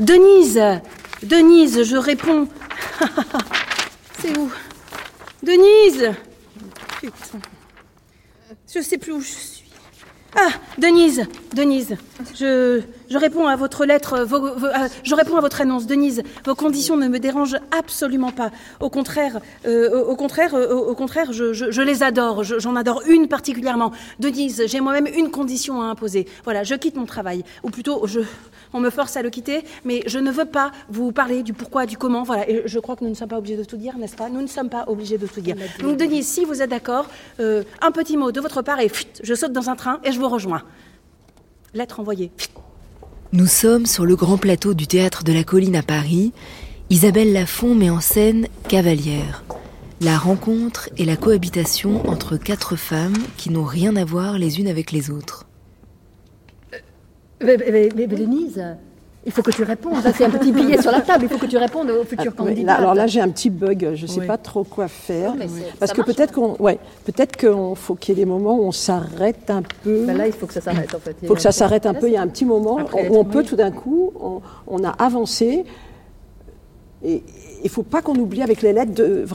Denise, je réponds. C'est où? Denise! Putain. Je sais plus où je suis. Ah, Denise, je réponds à votre lettre, je réponds à votre annonce. Denise, vos conditions ne me dérangent absolument pas. Au contraire, je les adore. J'en adore une particulièrement. Denise, j'ai moi-même une condition à imposer. Voilà, je quitte mon travail, ou plutôt on me force à le quitter, mais je ne veux pas vous parler du pourquoi, du comment. Voilà, et je crois que nous ne sommes pas obligés de tout dire, n'est-ce pas? Nous ne sommes pas obligés de tout dire. Donc Denise, si vous êtes d'accord, un petit mot de votre part et fuit, je saute dans un train et je vous rejoins. Lettre envoyée. Nous sommes sur le grand plateau du Théâtre de la Colline à Paris. Isabelle Lafon met en scène Cavalière, la rencontre et la cohabitation entre quatre femmes qui n'ont rien à voir les unes avec les autres. Mais Denise, il faut que tu répondes. Ça, c'est un petit billet sur la table. Il faut que tu répondes aux futurs candidats. Là, alors là, j'ai un petit bug. Je ne sais pas trop quoi faire. Non, parce que peut-être qu'on faut qu'il y ait des moments où on s'arrête un peu. Ben là, il faut que ça s'arrête, en fait. Il faut que ça s'arrête un peu. Il y a un petit moment où on peut, tout d'un coup, on a avancé. Et il ne faut pas qu'on oublie avec les lettres de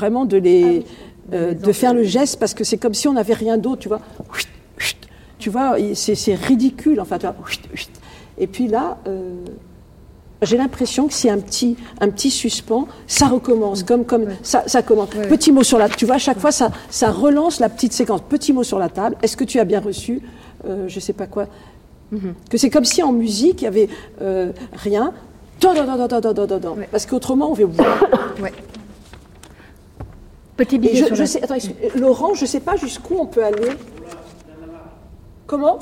faire le geste, parce que c'est comme si on n'avait rien d'autre, tu vois. Tu vois, c'est ridicule, enfin, tu vois. Et puis là, j'ai l'impression que c'est un petit suspens, ça recommence, comme ça commence. Ouais. Petit mot sur la table, tu vois, à chaque fois, ça relance la petite séquence. Petit mot sur la table, est-ce que tu as bien reçu, je ne sais pas quoi. Mm-hmm. Que c'est comme si en musique, il n'y avait rien. Ouais. Parce qu'autrement, on fait... Ouais. Petit billet sur la... Attends, Laurent, je ne sais pas jusqu'où on peut aller... Comment ?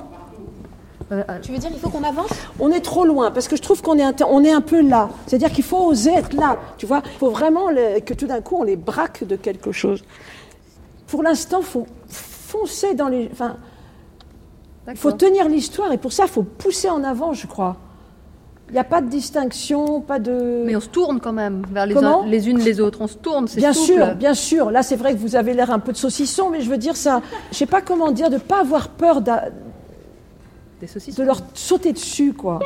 Tu veux dire il faut qu'on avance ? On est trop loin, parce que je trouve qu'on est un peu là. C'est-à-dire qu'il faut oser être là, tu vois. Il faut vraiment que tout d'un coup, on les braque de quelque chose. Pour l'instant, il faut foncer dans les... Enfin, il faut tenir l'histoire, et pour ça, il faut pousser en avant, je crois. Il n'y a pas de distinction, pas de... Mais on se tourne quand même vers les unes les autres. On se tourne, c'est souple. Bien sûr. Là, c'est vrai que vous avez l'air un peu de saucisson, mais je veux dire ça. Je ne sais pas comment dire, de ne pas avoir peur des saucissons, de leur sauter dessus, quoi.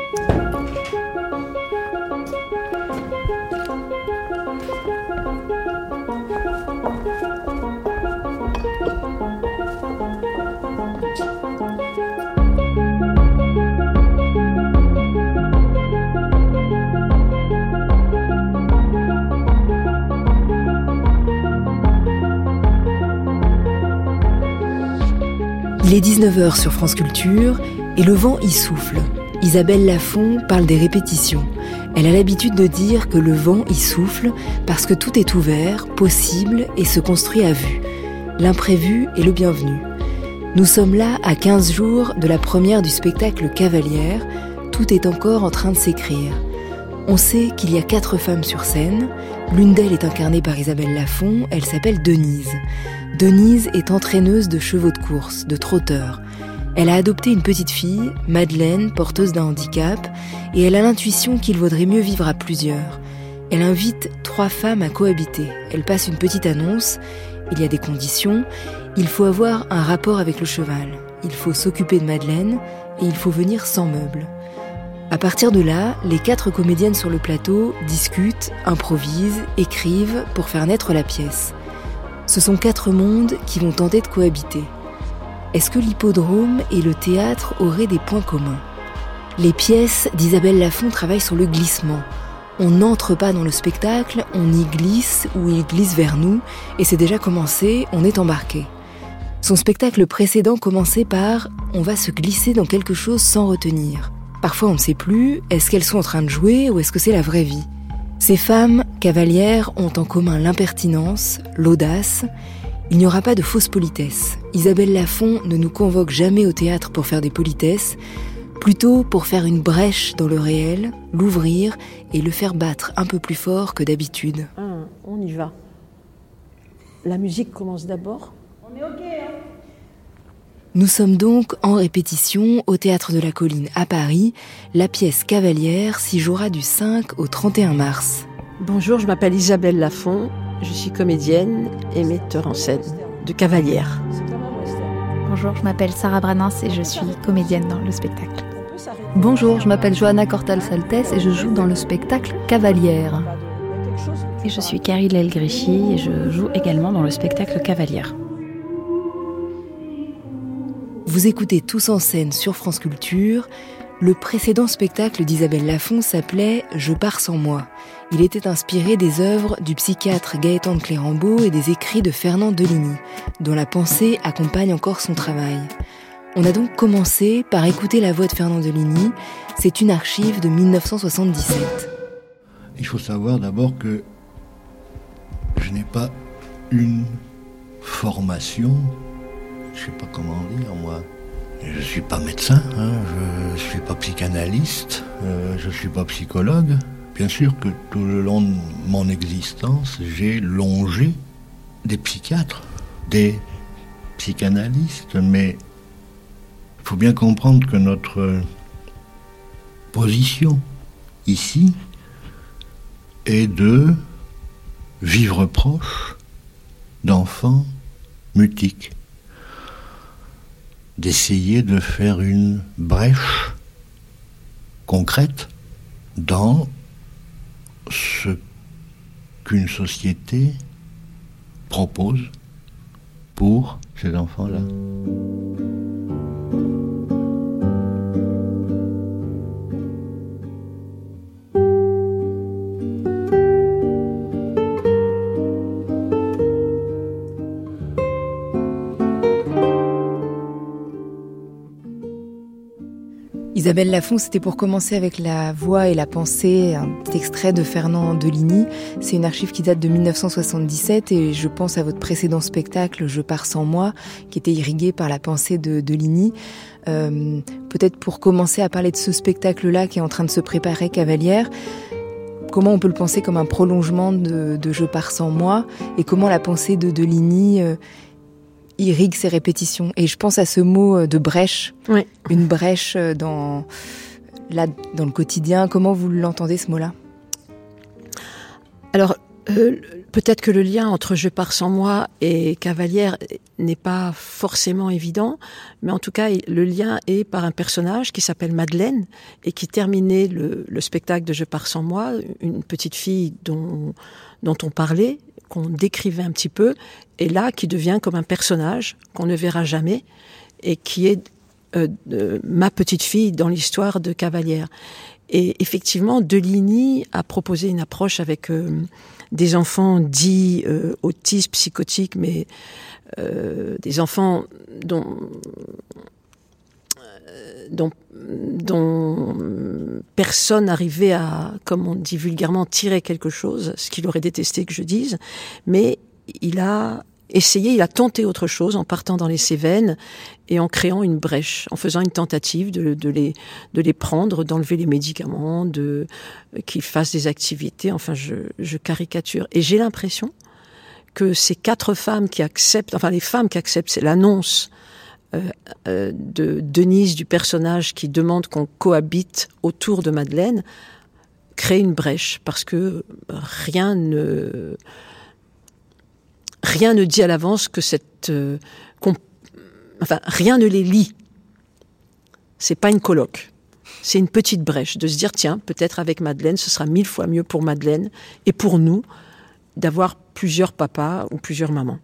Il est 19h sur France Culture et le vent y souffle. Isabelle Lafon parle des répétitions. Elle a l'habitude de dire que le vent y souffle parce que tout est ouvert, possible et se construit à vue. L'imprévu est le bienvenu. Nous sommes là à 15 jours de la première du spectacle Cavalière. Tout est encore en train de s'écrire. On sait qu'il y a 4 femmes sur scène. L'une d'elles est incarnée par Isabelle Lafon, elle s'appelle Denise. Denise est entraîneuse de chevaux de course, de trotteurs. Elle a adopté une petite fille, Madeleine, porteuse d'un handicap, et elle a l'intuition qu'il vaudrait mieux vivre à plusieurs. Elle invite 3 femmes à cohabiter. Elle passe une petite annonce. Il y a des conditions. Il faut avoir un rapport avec le cheval. Il faut s'occuper de Madeleine et il faut venir sans meubles. À partir de là, les 4 comédiennes sur le plateau discutent, improvisent, écrivent pour faire naître la pièce. Ce sont 4 mondes qui vont tenter de cohabiter. Est-ce que l'hippodrome et le théâtre auraient des points communs ? Les pièces d'Isabelle Lafon travaillent sur le glissement. On n'entre pas dans le spectacle, on y glisse ou il glisse vers nous, et c'est déjà commencé, on est embarqué. Son spectacle précédent commençait par « on va se glisser dans quelque chose sans retenir ». Parfois on ne sait plus, est-ce qu'elles sont en train de jouer ou est-ce que c'est la vraie vie ? Ces femmes, cavalières, ont en commun l'impertinence, l'audace. Il n'y aura pas de fausse politesse. Isabelle Lafon ne nous convoque jamais au théâtre pour faire des politesses, plutôt pour faire une brèche dans le réel, l'ouvrir et le faire battre un peu plus fort que d'habitude. On y va. La musique commence d'abord. On est OK, hein ? Nous sommes donc en répétition au Théâtre de la Colline à Paris. La pièce Cavalière s'y jouera du 5 au 31 mars. Bonjour, je m'appelle Isabelle Lafon. Je suis comédienne et metteur en scène de Cavalière. Bonjour, je m'appelle Sarah Brannens et je suis comédienne dans le spectacle. Bonjour, je m'appelle Johanna Korthals Altes et je joue dans le spectacle Cavalière. Et je suis Karyll Elgrichi et je joue également dans le spectacle Cavalière. Vous écoutez Tous en scène sur France Culture. Le précédent spectacle d'Isabelle Lafon s'appelait « Je pars sans moi ». Il était inspiré des œuvres du psychiatre Gaëtan de Clérembeau et des écrits de Fernand Deligny, dont la pensée accompagne encore son travail. On a donc commencé par écouter la voix de Fernand Deligny. C'est une archive de 1977. Il faut savoir d'abord que je n'ai pas une formation, je ne sais pas comment dire moi. Je ne suis pas médecin, je ne suis pas psychanalyste, je ne suis pas psychologue. Bien sûr que tout le long de mon existence, j'ai longé des psychiatres, des psychanalystes, mais il faut bien comprendre que notre position ici est de vivre proche d'enfants mutiques, d'essayer de faire une brèche concrète dans ce qu'une société propose pour ces enfants-là. Isabelle Lafon, c'était pour commencer avec la voix et la pensée, un petit extrait de Fernand Deligny. C'est une archive qui date de 1977 et je pense à votre précédent spectacle « Je pars sans moi » qui était irrigué par la pensée de Deligny. Peut-être pour commencer à parler de ce spectacle-là qui est en train de se préparer, Cavalière, comment on peut le penser comme un prolongement de « Je pars sans moi » et comment la pensée de Deligny irrigue ses répétitions. Et je pense à ce mot de brèche, oui. Une brèche dans le quotidien. Comment vous l'entendez, ce mot-là ? Alors, peut-être que le lien entre « Je pars sans moi » et « Cavalière » n'est pas forcément évident, mais en tout cas, le lien est par un personnage qui s'appelle Madeleine et qui terminait le spectacle de « Je pars sans moi », une petite fille dont on parlait, qu'on décrivait un petit peu, et là, qui devient comme un personnage qu'on ne verra jamais, et qui est ma petite fille dans l'histoire de Cavalière. Et effectivement, Deligny a proposé une approche avec des enfants dits autistes, psychotiques, mais des enfants dont personne n'arrivait à, comme on dit vulgairement, tirer quelque chose, ce qu'il aurait détesté que je dise, mais il a essayé, il a tenté autre chose en partant dans les Cévennes et en créant une brèche, en faisant une tentative de les prendre, d'enlever les médicaments, de qu'ils fassent des activités, enfin je caricature. Et j'ai l'impression que ces quatre femmes qui acceptent, enfin les femmes qui acceptent, c'est l'annonce de Denise, du personnage qui demande qu'on cohabite autour de Madeleine, crée une brèche parce que rien ne dit à l'avance que rien ne les lie. C'est pas une colloque, c'est une petite brèche de se dire tiens, peut-être avec Madeleine ce sera 1000 fois mieux pour Madeleine et pour nous d'avoir plusieurs papas ou plusieurs mamans.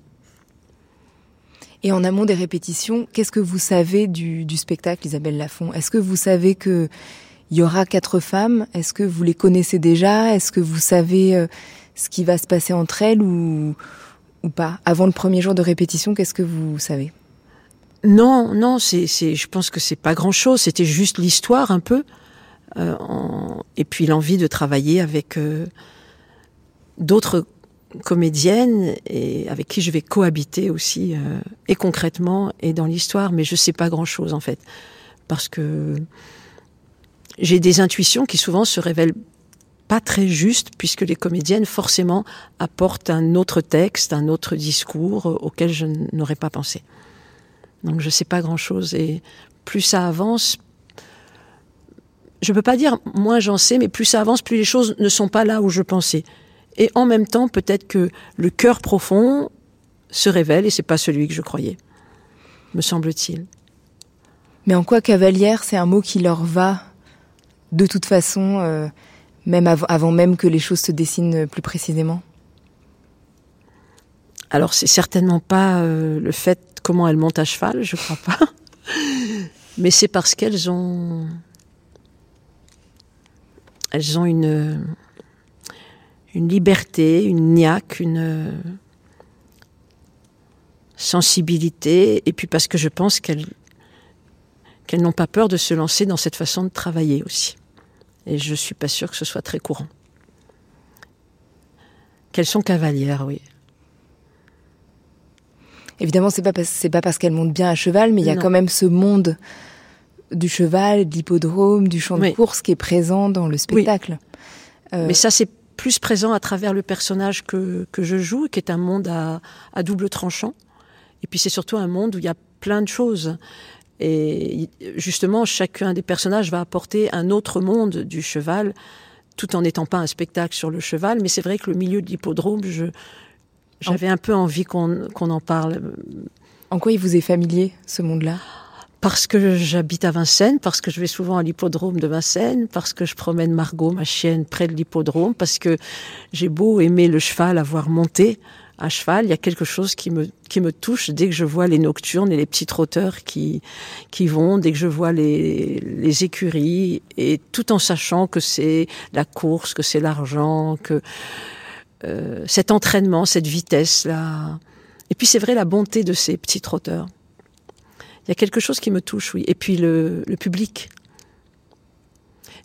Et en amont des répétitions, qu'est-ce que vous savez du spectacle, Isabelle Lafon ? Est-ce que vous savez qu'il y aura 4 femmes ? Est-ce que vous les connaissez déjà ? Est-ce que vous savez ce qui va se passer entre elles ou pas ? Avant le premier jour de répétition, qu'est-ce que vous savez ? Non, je pense que c'est pas grand-chose. C'était juste l'histoire un peu, et puis l'envie de travailler avec d'autres comédienne et avec qui je vais cohabiter aussi et concrètement et dans l'histoire, mais je sais pas grand chose en fait parce que j'ai des intuitions qui souvent se révèlent pas très justes puisque les comédiennes forcément apportent un autre texte, un autre discours auquel je n'aurais pas pensé, donc je sais pas grand chose et plus ça avance, je peux pas dire moins j'en sais, mais plus ça avance, plus les choses ne sont pas là où je pensais. Et en même temps, peut-être que le cœur profond se révèle et c'est pas celui que je croyais, me semble-t-il. Mais en quoi Cavalière, c'est un mot qui leur va de toute façon, même avant même que les choses se dessinent plus précisément? Alors, c'est certainement pas le fait comment elles montent à cheval, je crois pas. Mais c'est parce qu'elles ont... Elles ont une liberté, une niaque, une sensibilité. Et puis parce que je pense qu'elles n'ont pas peur de se lancer dans cette façon de travailler aussi. Et je ne suis pas sûre que ce soit très courant. Qu'elles sont cavalières, oui. Évidemment, c'est pas parce qu'elles montent bien à cheval, mais il y a quand même ce monde du cheval, de l'hippodrome, du champ de course qui est présent dans le spectacle. Oui. Mais ça, c'est plus présent à travers le personnage que je joue, qui est un monde à double tranchant. Et puis c'est surtout un monde où il y a plein de choses. Et justement, chacun des personnages va apporter un autre monde du cheval, tout en n'étant pas un spectacle sur le cheval. Mais c'est vrai que le milieu de l'hippodrome, j'avais un peu envie qu'on en parle. En quoi il vous est familier, ce monde-là ? Parce que j'habite à Vincennes, parce que je vais souvent à l'hippodrome de Vincennes, parce que je promène Margot, ma chienne, près de l'hippodrome, parce que j'ai beau aimer le cheval, avoir monté à cheval, il y a quelque chose qui me touche dès que je vois les nocturnes et les petits trotteurs qui vont, dès que je vois les écuries, et tout en sachant que c'est la course, que c'est l'argent, que cet entraînement, cette vitesse-là. Et puis c'est vrai la bonté de ces petits trotteurs. Il y a quelque chose qui me touche, oui. Et puis le public.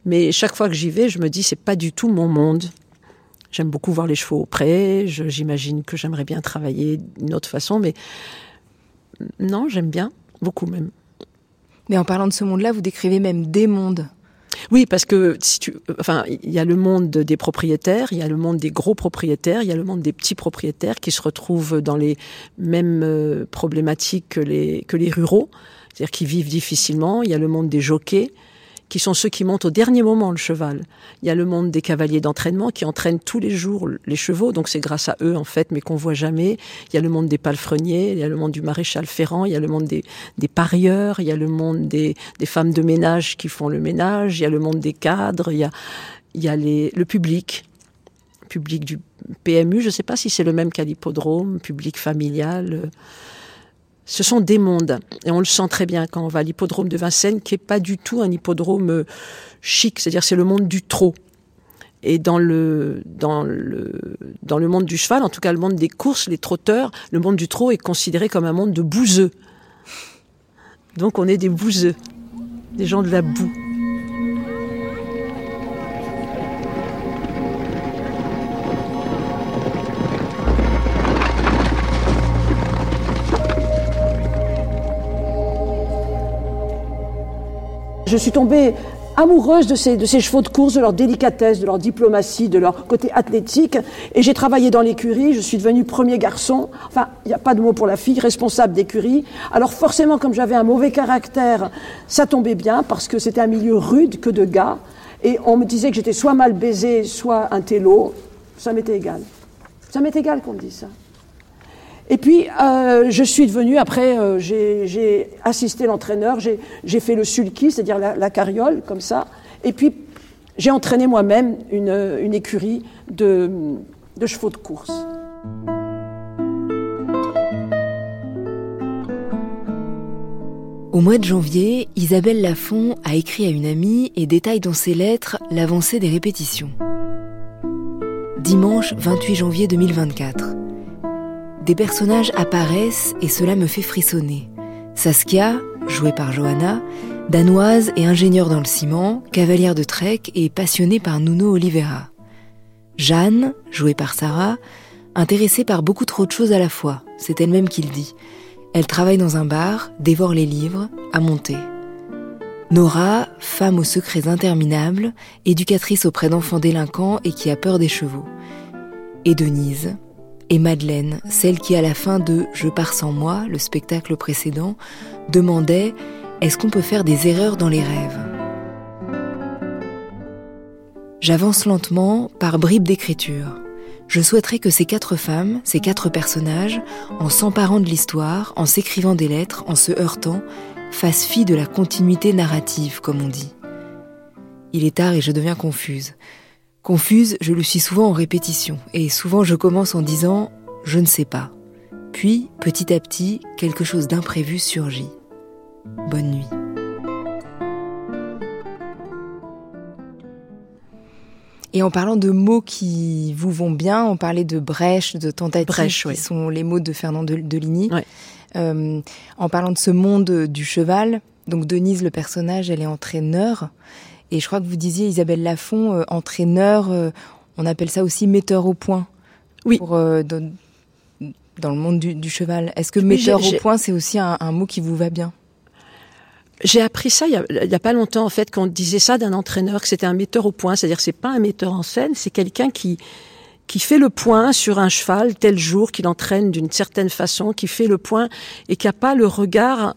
Mais chaque fois que j'y vais, je me dis, c'est pas du tout mon monde. J'aime beaucoup voir les chevaux au pré. J'imagine que j'aimerais bien travailler d'une autre façon, mais non, j'aime bien, beaucoup même. Mais en parlant de ce monde-là, vous décrivez même des mondes. Oui, parce que il y a le monde des propriétaires, il y a le monde des gros propriétaires, il y a le monde des petits propriétaires qui se retrouvent dans les mêmes problématiques que les ruraux, c'est-à-dire qui vivent difficilement. Il y a le monde des jockeys, qui sont ceux qui montent au dernier moment le cheval. Il y a le monde des cavaliers d'entraînement qui entraînent tous les jours les chevaux, donc c'est grâce à eux en fait, mais qu'on voit jamais. Il y a le monde des palefreniers, il y a le monde du maréchal ferrant, il y a le monde des parieurs, il y a le monde des femmes de ménage qui font le ménage, il y a le monde des cadres, il y a le public, public du PMU, je ne sais pas si c'est le même qu'à l'hippodrome, public familial... Ce sont des mondes, et on le sent très bien quand on va à l'hippodrome de Vincennes, qui n'est pas du tout un hippodrome chic, c'est-à-dire c'est le monde du trot. Et dans le monde du cheval, en tout cas le monde des courses, les trotteurs, le monde du trot est considéré comme un monde de bouseux. Donc on est des bouseux, des gens de la boue. Je suis tombée amoureuse de ces chevaux de course, de leur délicatesse, de leur diplomatie, de leur côté athlétique. Et j'ai travaillé dans l'écurie, je suis devenue premier garçon, il n'y a pas de mot pour la fille, responsable d'écurie. Alors forcément, comme j'avais un mauvais caractère, ça tombait bien, parce que c'était un milieu rude que de gars. Et on me disait que j'étais soit mal baisée, soit un télo. Ça m'était égal. Ça m'était égal qu'on me dise ça. Et puis, je suis devenue, après, j'ai assisté l'entraîneur, j'ai fait le sulky, c'est-à-dire la carriole, comme ça. Et puis, j'ai entraîné moi-même une écurie de chevaux de course. Au mois de janvier, Isabelle Lafon a écrit à une amie et détaille dans ses lettres l'avancée des répétitions. Dimanche 28 janvier 2024. Des personnages apparaissent et cela me fait frissonner. Saskia, jouée par Johanna, danoise et ingénieure dans le ciment, cavalière de trek et passionnée par Nuno Oliveira. Jeanne, jouée par Sarah, intéressée par beaucoup trop de choses à la fois, c'est elle-même qui le dit. Elle travaille dans un bar, dévore les livres, à monter. Nora, femme aux secrets interminables, éducatrice auprès d'enfants délinquants et qui a peur des chevaux. Et Denise... Et Madeleine, celle qui, à la fin de « Je pars sans moi », le spectacle précédent, demandait « Est-ce qu'on peut faire des erreurs dans les rêves ?» J'avance lentement, par bribes d'écriture. Je souhaiterais que ces quatre femmes, ces quatre personnages, en s'emparant de l'histoire, en s'écrivant des lettres, en se heurtant, fassent fi de la continuité narrative, comme on dit. Il est tard et je deviens confuse. Confuse, je le suis souvent en répétition, et souvent je commence en disant « je ne sais pas ». Puis, petit à petit, quelque chose d'imprévu surgit. Bonne nuit. Et en parlant de mots qui vous vont bien, on parlait de brèche, de tentative, brèche, qui sont les mots de Fernand Deligny. Ouais. En parlant de ce monde du cheval, donc Denise, le personnage, elle est entraîneur. Et je crois que vous disiez, Isabelle Lafon, entraîneur, on appelle ça aussi metteur au point. Oui. Pour, dans le monde du cheval. Est-ce que metteur au point, c'est aussi un mot qui vous va bien ? J'ai appris ça il y a pas longtemps, en fait, quand on disait ça d'un entraîneur, que c'était un metteur au point. C'est-à-dire que c'est pas un metteur en scène, c'est quelqu'un qui fait le point sur un cheval tel jour, qui l'entraîne d'une certaine façon, qui fait le point et qui n'a pas le regard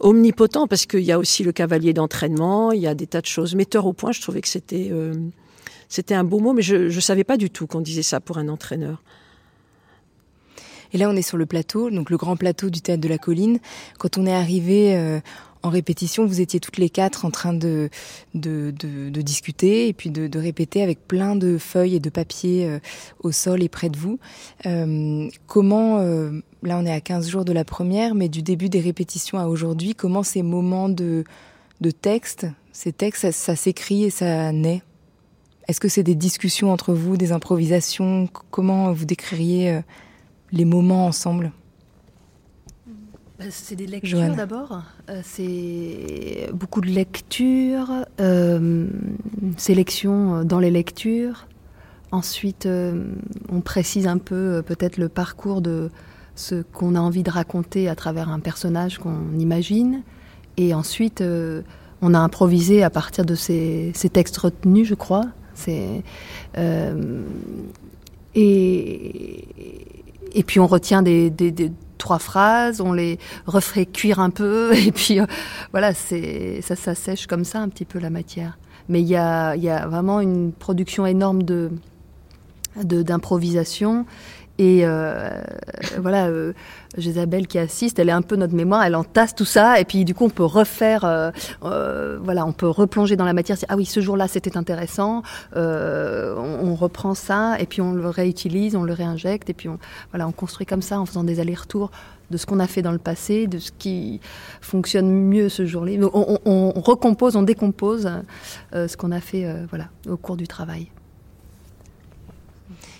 omnipotent, parce qu'il y a aussi le cavalier d'entraînement, il y a des tas de choses. Metteur au point, je trouvais que c'était un beau mot, mais je savais pas du tout qu'on disait ça pour un entraîneur. Et là, on est sur le plateau, donc le grand plateau du Théâtre de la Colline. Quand on est arrivé en répétition, vous étiez toutes les quatre en train de discuter et puis de répéter avec plein de feuilles et de papiers au sol et près de vous. Comment, là on est à 15 jours de la première, mais du début des répétitions à aujourd'hui, comment ces moments de texte, ces textes, ça s'écrit et ça naît ? Est-ce que c'est des discussions entre vous, des improvisations ? Comment vous décririez les moments ensemble? C'est des lectures, Johanna. D'abord. C'est beaucoup de lectures, sélection dans les lectures. Ensuite, on précise un peu peut-être le parcours de ce qu'on a envie de raconter à travers un personnage qu'on imagine. Et ensuite, on a improvisé à partir de ces textes retenus, je crois. Et puis on retient des trois phrases, on les refait cuire un peu, et puis voilà, ça sèche comme ça un petit peu la matière. Mais il y a vraiment une production énorme d'improvisation. Et voilà, Isabelle qui assiste, elle est un peu notre mémoire, elle entasse tout ça, et puis du coup on peut refaire, voilà, on peut replonger dans la matière, ah oui, ce jour-là c'était intéressant, on reprend ça, et puis on le réutilise, on le réinjecte, et puis on construit comme ça en faisant des allers-retours de ce qu'on a fait dans le passé, de ce qui fonctionne mieux ce jour-là. On recompose, on décompose ce qu'on a fait voilà, au cours du travail.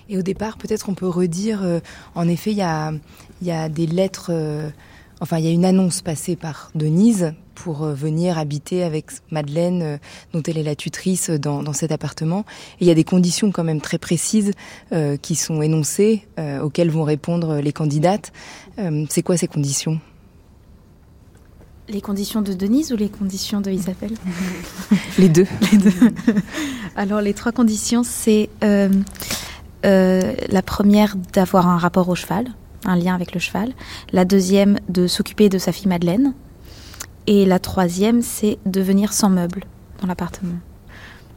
Et au départ, peut-être on peut redire, en effet, il y a des lettres, enfin il y a une annonce passée par Denise pour venir habiter avec Madeleine, dont elle est la tutrice dans cet appartement. Et il y a des conditions quand même très précises qui sont énoncées, auxquelles vont répondre les candidates. C'est quoi ces conditions ? Les conditions de Denise ou les conditions de Isabelle ? Les deux. Alors les trois conditions, c'est... la première, d'avoir un rapport au cheval, un lien avec le cheval. La deuxième, de s'occuper de sa fille Madeleine. Et la troisième, c'est de venir sans meubles dans l'appartement.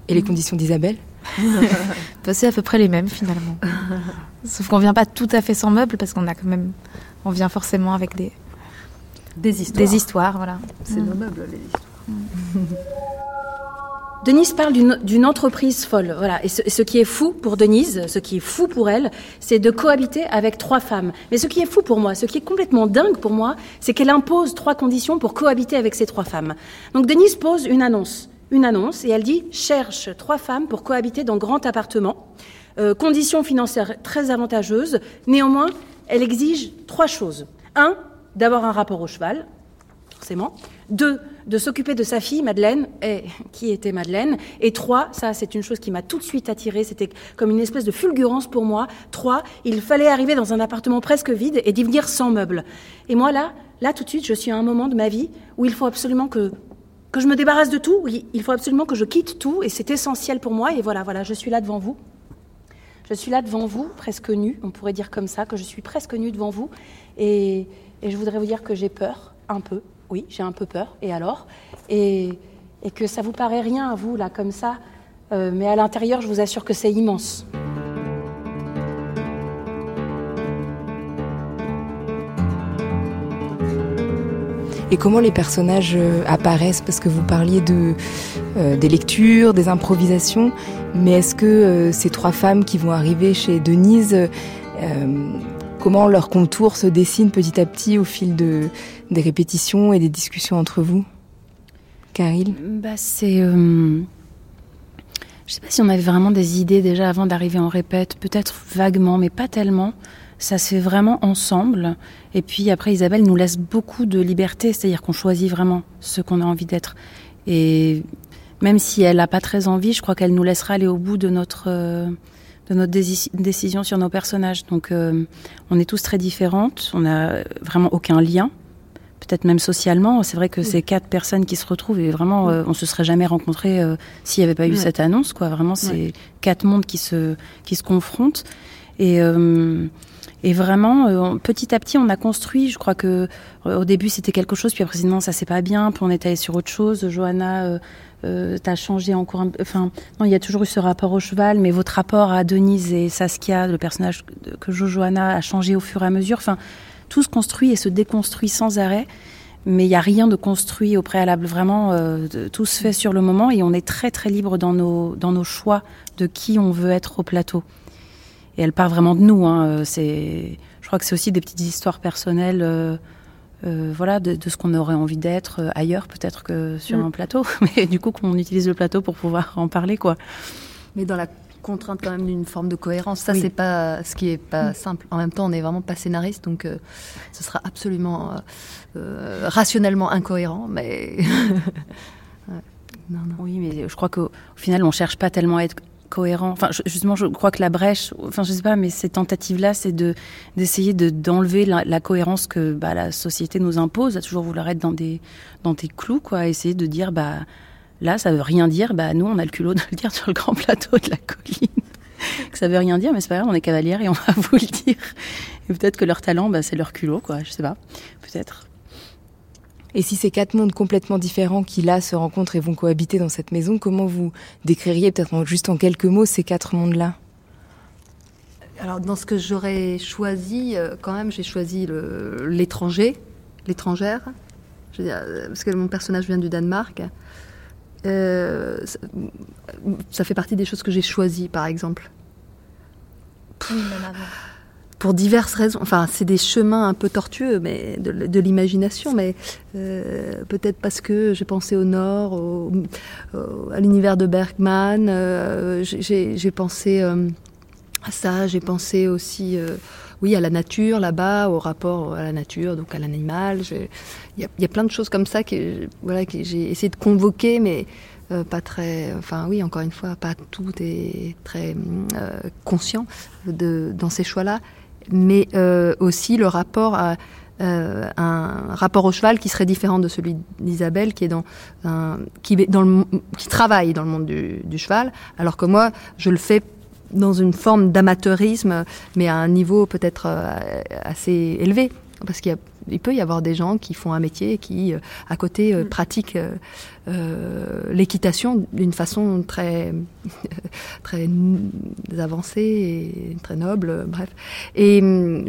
Et les conditions d'Isabelle ? C'est à peu près les mêmes, finalement. Sauf qu'on ne vient pas tout à fait sans meubles, parce qu'on a quand même... On vient forcément avec des histoires. Des histoires, voilà. C'est nos meubles, les histoires. Denise parle d'une entreprise folle, voilà. Et ce qui est fou pour Denise, ce qui est fou pour elle, c'est de cohabiter avec trois femmes. Mais ce qui est fou pour moi, ce qui est complètement dingue pour moi, c'est qu'elle impose trois conditions pour cohabiter avec ces trois femmes. Donc Denise pose une annonce, et elle dit « cherche trois femmes pour cohabiter dans grand appartement ». Conditions financières très avantageuses. Néanmoins, elle exige trois choses. 1, d'avoir un rapport au cheval, forcément. 2, de s'occuper de sa fille, Madeleine, et qui était Madeleine. Et 3, ça c'est une chose qui m'a tout de suite attirée, c'était comme une espèce de fulgurance pour moi. 3, il fallait arriver dans un appartement presque vide et d'y venir sans meubles. Et moi là tout de suite, je suis à un moment de ma vie où il faut absolument que je me débarrasse de tout, il faut absolument que je quitte tout, et c'est essentiel pour moi, et voilà, je suis là devant vous. Je suis là devant vous, presque nue, on pourrait dire comme ça, que je suis presque nue devant vous, et je voudrais vous dire que j'ai peur, un peu. Oui, j'ai un peu peur, et alors ? Et que ça vous paraît rien à vous, là, comme ça, mais à l'intérieur, je vous assure que c'est immense. et comment les personnages apparaissent, parce que vous parliez des lectures, des improvisations, mais est-ce que ces trois femmes qui vont arriver chez Denise, comment leur contour se dessine petit à petit au fil des répétitions et des discussions entre vous, Karyll? Je ne sais pas si on avait vraiment des idées déjà avant d'arriver en répète, peut-être vaguement, mais pas tellement. Ça se fait vraiment ensemble. Et puis après, Isabelle nous laisse beaucoup de liberté, c'est-à-dire qu'on choisit vraiment ce qu'on a envie d'être. Et même si elle n'a pas très envie, je crois qu'elle nous laissera aller au bout de notre décision sur nos personnages. Donc on est tous très différentes, on n'a vraiment aucun lien. Peut-être même socialement, c'est vrai que ces quatre personnes qui se retrouvent, et vraiment, on ne se serait jamais rencontrés s'il n'y avait pas eu cette annonce, quoi. Vraiment, c'est quatre mondes qui se confrontent. Et vraiment, petit à petit, on a construit. Je crois que au début, c'était quelque chose, puis après, non, ça c'est pas bien. Puis on est allé sur autre chose. Johanna, t'as changé encore. Enfin, non, il y a toujours eu ce rapport au cheval, mais votre rapport à Denise et Saskia, le personnage que joue Johanna, a changé au fur et à mesure. Enfin. Tout se construit et se déconstruit sans arrêt, mais il n'y a rien de construit au préalable. Vraiment, tout se fait sur le moment et on est très très libre dans nos choix de qui on veut être au plateau. Et elle part vraiment de nous. Je crois que c'est aussi des petites histoires personnelles, de ce qu'on aurait envie d'être ailleurs, peut-être que sur un plateau. Mais du coup, qu'on utilise le plateau pour pouvoir en parler, quoi. Mais dans la contrainte quand même d'une forme de cohérence, ça c'est pas ce qui est pas simple. En même temps, on n'est vraiment pas scénariste, donc ce sera absolument rationnellement incohérent, mais non. Oui, mais je crois qu'au final on cherche pas tellement à être cohérent. Enfin, justement, je crois que la brèche, enfin je sais pas, mais ces tentatives là, c'est d'essayer d'enlever la cohérence que la société nous impose, à toujours vouloir être dans des clous, quoi, essayer de dire là, ça veut rien dire. Nous, on a le culot de le dire sur le grand plateau de la colline. Que ça veut rien dire, mais c'est pas grave, on est cavalières et on va vous le dire. Et peut-être que leur talent, c'est leur culot, quoi. Je sais pas. Peut-être. Et si ces quatre mondes complètement différents qui, là, se rencontrent et vont cohabiter dans cette maison, comment vous décririez, peut-être juste en quelques mots, ces quatre mondes-là ? Alors, dans ce que j'aurais choisi, quand même, j'ai choisi l'étrangère. Je veux dire, parce que mon personnage vient du Danemark. Ça fait partie des choses que j'ai choisies, par exemple. Pour diverses raisons. Enfin, c'est des chemins un peu tortueux, mais de l'imagination. Mais peut-être parce que j'ai pensé au Nord, à l'univers de Bergman. J'ai pensé à ça. J'ai pensé aussi, à la nature là-bas, au rapport à la nature, donc à l'animal. Il y a plein de choses comme ça que j'ai essayé de convoquer, mais pas très... Enfin oui, encore une fois, pas tout est très conscient dans ces choix-là, mais aussi le rapport à... un rapport au cheval qui serait différent de celui d'Isabelle, qui travaille dans le monde du cheval, alors que moi, je le fais dans une forme d'amateurisme, mais à un niveau peut-être assez élevé. Parce qu'il peut y avoir des gens qui font un métier et qui, à côté, pratiquent l'équitation d'une façon très, très avancée et très noble, bref. Et je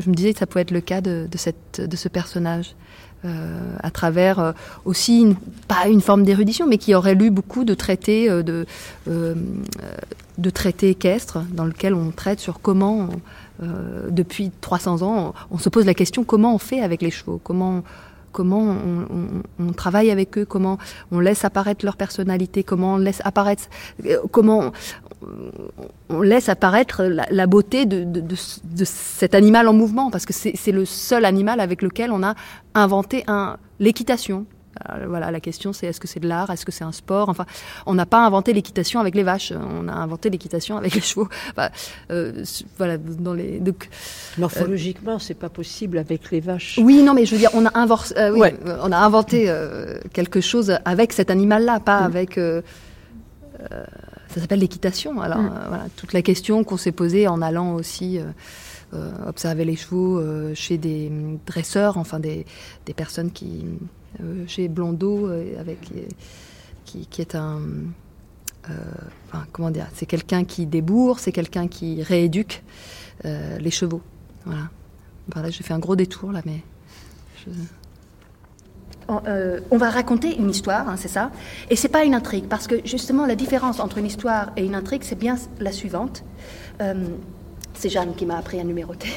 me disais que ça pouvait être le cas de ce personnage, à travers aussi, pas une forme d'érudition, mais qui aurait lu beaucoup de traités, de traités équestres, dans lesquels on traite sur comment... depuis 300 ans, on se pose la question comment on fait avec les chevaux, comment on travaille avec eux, comment on laisse apparaître leur personnalité, comment on laisse apparaître la beauté de cet animal en mouvement, parce que c'est le seul animal avec lequel on a inventé l'équitation. Alors, voilà, la question c'est est-ce que c'est de l'art, est-ce que c'est un sport ? Enfin, on n'a pas inventé l'équitation avec les vaches, on a inventé l'équitation avec les chevaux. Enfin, morphologiquement, c'est pas possible avec les vaches. Oui, non, mais je veux dire, on a inventé quelque chose avec cet animal-là, pas avec. Ça s'appelle l'équitation. Alors, toute la question qu'on s'est posée en allant aussi. Observer les chevaux chez des dresseurs, enfin des personnes qui chez Blondeau, qui est un comment dire, c'est quelqu'un qui débourre, c'est quelqu'un qui rééduque les chevaux. Voilà. J'ai fait un gros détour là, mais on va raconter une histoire, hein, c'est ça, et c'est pas une intrigue, parce que justement la différence entre une histoire et une intrigue, c'est bien la suivante. C'est Jeanne qui m'a appris à numéroter.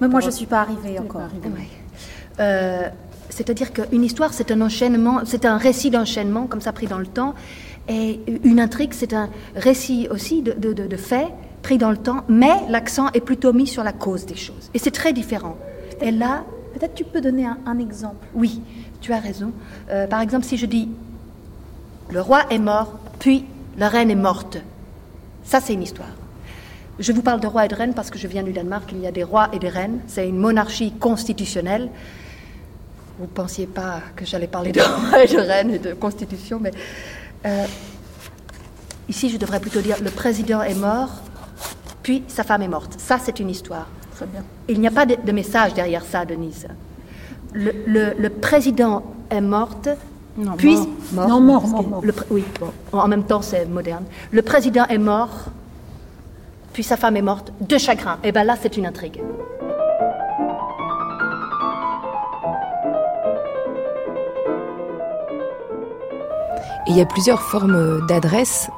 Mais moi, je ne suis pas arrivée encore. Ouais. C'est-à-dire qu'une histoire, c'est un enchaînement, c'est un récit d'enchaînement, comme ça, pris dans le temps. Et une intrigue, c'est un récit aussi de faits pris dans le temps, mais l'accent est plutôt mis sur la cause des choses. Et c'est très différent. Peut-être, et là, peut-être tu peux donner un exemple. Oui, tu as raison. Par exemple, si je dis « le roi est mort, puis la reine est morte », ça, c'est une histoire. Je vous parle de roi et de reine parce que je viens du Danemark, il y a des rois et des reines, c'est une monarchie constitutionnelle. Vous ne pensiez pas que j'allais parler de roi et de reine et de constitution, mais ici je devrais plutôt dire le président est mort, puis sa femme est morte. Ça, c'est une histoire. Très bien. Il n'y a pas de message derrière ça, Denise. Le président est morte, non, puis... Mort. Non, mort. Oui, bon, en même temps, c'est moderne. Le président est mort... puis sa femme est morte de chagrin. Et bien là, c'est une intrigue. Et il y a plusieurs formes d'adresse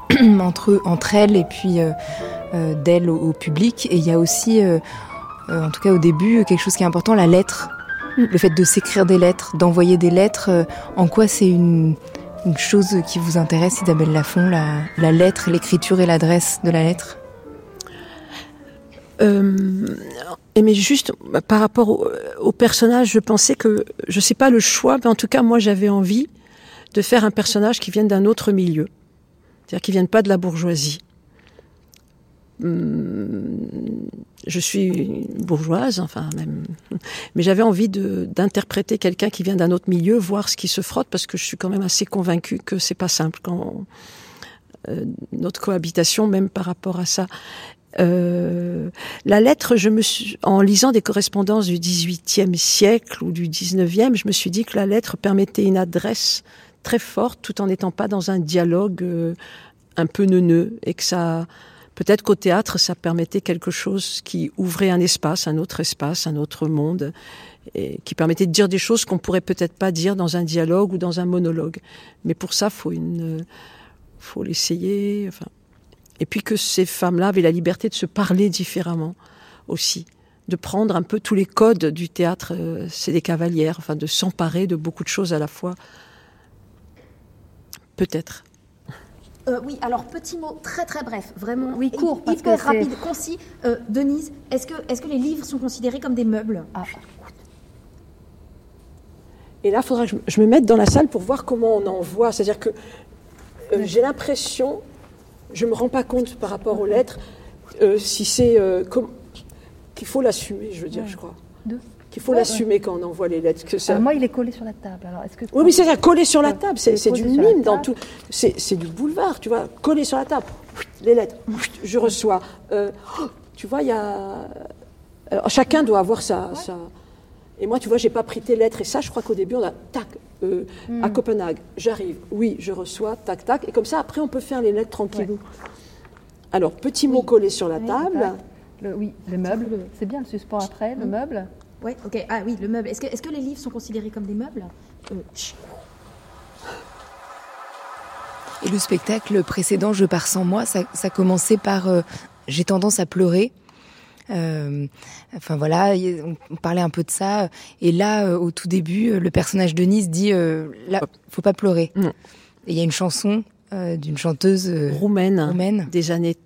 entre elles et puis d'elles au public. Et il y a aussi, en tout cas au début, quelque chose qui est important, la lettre. Le fait de s'écrire des lettres, d'envoyer des lettres. En quoi c'est une chose qui vous intéresse, Isabelle Lafon, la lettre, l'écriture et l'adresse de la lettre? Mais juste par rapport au personnage, je pensais que, je sais pas le choix, mais en tout cas moi j'avais envie de faire un personnage qui vienne d'un autre milieu, c'est-à-dire qui vienne pas de la bourgeoisie. Je suis bourgeoise, enfin même, mais j'avais envie d'interpréter quelqu'un qui vient d'un autre milieu, voir ce qui se frotte, parce que je suis quand même assez convaincue que c'est pas simple quand notre cohabitation, même par rapport à ça. La lettre, en lisant des correspondances du XVIIIe siècle ou du XIXe, je me suis dit que la lettre permettait une adresse très forte tout en n'étant pas dans un dialogue un peu neuneux, et que ça, peut-être qu'au théâtre, ça permettait quelque chose qui ouvrait un espace, un autre monde, et qui permettait de dire des choses qu'on pourrait peut-être pas dire dans un dialogue ou dans un monologue. Mais pour ça, faut l'essayer, enfin. Et puis que ces femmes-là avaient la liberté de se parler différemment aussi, de prendre un peu tous les codes du théâtre, c'est des cavalières, enfin de s'emparer de beaucoup de choses à la fois, peut-être. Oui, alors petit mot très très bref, vraiment oui, court, hyper rapide, concis. Denise, est-ce que les livres sont considérés comme des meubles ? Ah. Et là, il faudra que je me mette dans la salle pour voir comment on en voit. C'est-à-dire que j'ai l'impression... Je ne me rends pas compte par rapport aux lettres si c'est qu'il faut l'assumer, je veux dire, ouais. Je crois. Qu'il faut l'assumer quand on envoie les lettres. Que ça... moi, il est collé sur la table. Alors, est-ce que... Oui, mais c'est-à-dire collé sur la table, c'est du mime dans tout. C'est du boulevard, tu vois. Collé sur la table, les lettres, je reçois. Tu vois, il y a. Alors, chacun doit avoir sa. Et moi, tu vois, j'ai pas pris tes lettres. Et ça, je crois qu'au début, on a tac. À Copenhague, j'arrive, oui, je reçois, tac, tac, et comme ça, après, on peut faire les lettres tranquillou. Ouais. Alors, petit mot collé sur la table. Le meuble, c'est bien le suspens après, le meuble. Oui, ok, ah oui, le meuble. Est-ce que les livres sont considérés comme des meubles ? Et le spectacle précédent, Je pars sans moi, ça commençait par j'ai tendance à pleurer. Enfin voilà, on parlait un peu de ça. Et là, au tout début, le personnage de Nice dit là, faut pas pleurer. Non. Et il y a une chanson d'une chanteuse roumaine des années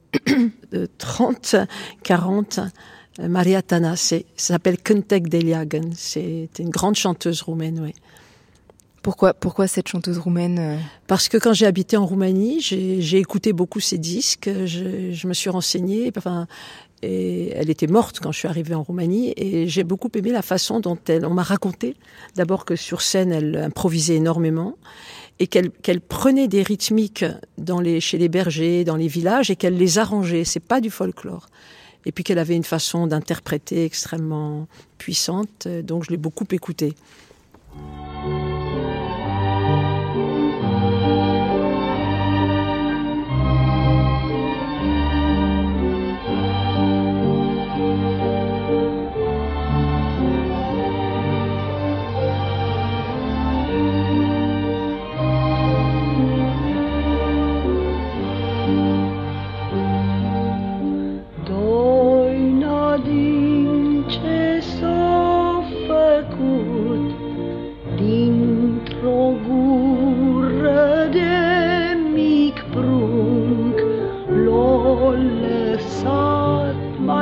30, 40, Maria Tănase. Ça s'appelle Kentek Deliagen. C'était une grande chanteuse roumaine, oui. Pourquoi cette chanteuse roumaine ? Parce que quand j'ai habité en Roumanie, j'ai écouté beaucoup ses disques, je me suis renseignée, enfin, et elle était morte quand je suis arrivée en Roumanie, et j'ai beaucoup aimé la façon dont on m'a raconté, d'abord que sur scène, elle improvisait énormément, et qu'elle prenait des rythmiques chez les bergers, dans les villages, et qu'elle les arrangeait, c'est pas du folklore. Et puis qu'elle avait une façon d'interpréter extrêmement puissante, donc je l'ai beaucoup écoutée.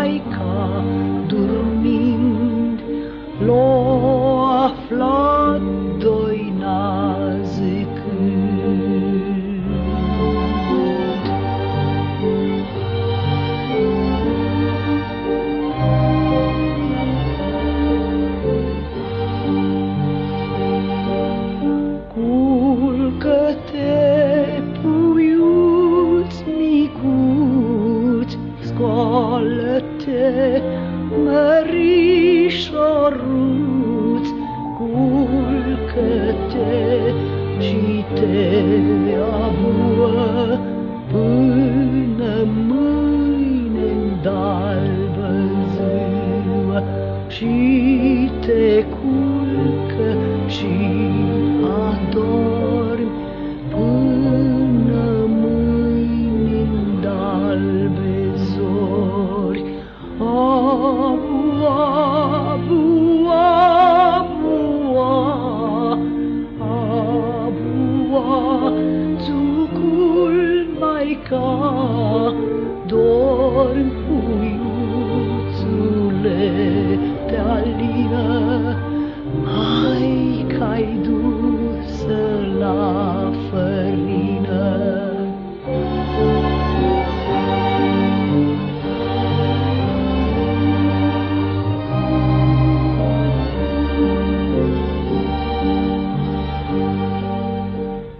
Maica, dormind, l-a aflat doina zicând. Culcă-te, puiuț micuț, scoală-te, mărișoruț, culcă-te și te abuă până mâine-n dalbă ziua și te culcă și adormi până mâine-n dalbe zori. Abu, abu, abu, abu, țucul maica, dormi puiuțule te alină. Maica-i dusă la fărină.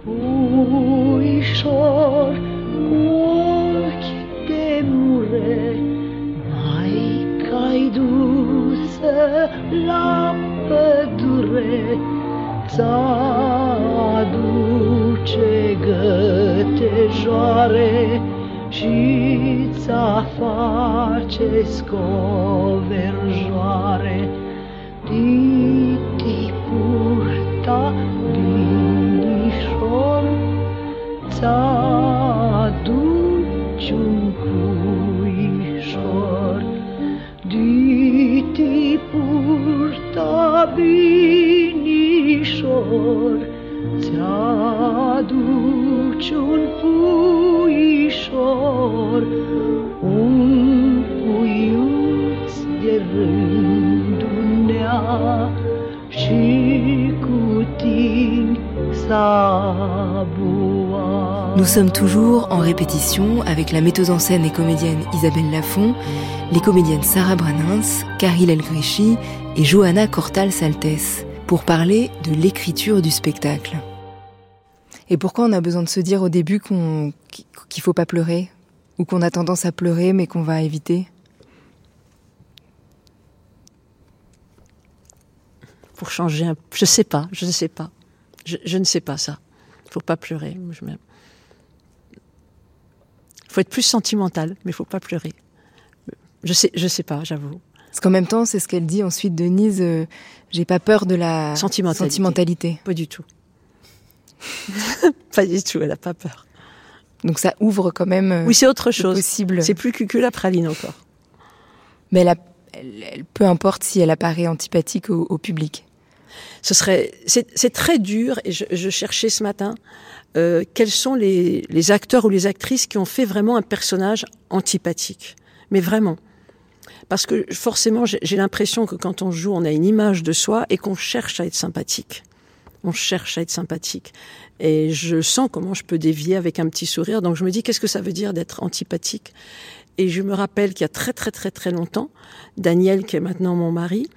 Puișor cu ochi de mure, Maica-i dusă la pădure, ți-aduce gătejoare și ți-aface scoverjoare. Titi purta linișor, ți-aduce un cuișor. Diti purta binișor, ți-aduci un puișor, un puiuț de rândunea și cu tine s-a bua. Nous sommes toujours en répétition avec la metteuse en scène et comédienne Isabelle Lafon, les comédiennes Sarah Brannens, Karyll Elgrichi et Johanna Korthals Altes pour parler de l'écriture du spectacle. Et pourquoi on a besoin de se dire au début qu'il faut pas pleurer, ou qu'on a tendance à pleurer mais qu'on va éviter? Pour changer un... Je sais pas. Je ne sais pas ça. Faut pas pleurer. Faut être plus sentimental, mais faut pas pleurer. Je sais pas, j'avoue. Parce qu'en même temps, c'est ce qu'elle dit ensuite, Denise, j'ai pas peur de la sentimentalité. Pas du tout. Pas du tout, elle a pas peur. Donc ça ouvre quand même. Oui, c'est autre chose. Possible. C'est plus cucul la praline encore. Mais elle, peu importe si elle apparaît antipathique au public. C'est très dur, et je cherchais ce matin quels sont les acteurs ou les actrices qui ont fait vraiment un personnage antipathique. Mais vraiment. Parce que forcément, j'ai l'impression que quand on joue, on a une image de soi et qu'on cherche à être sympathique. Et je sens comment je peux dévier avec un petit sourire. Donc je me dis, qu'est-ce que ça veut dire d'être antipathique ? Et je me rappelle qu'il y a très longtemps, Daniel, qui est maintenant mon mari,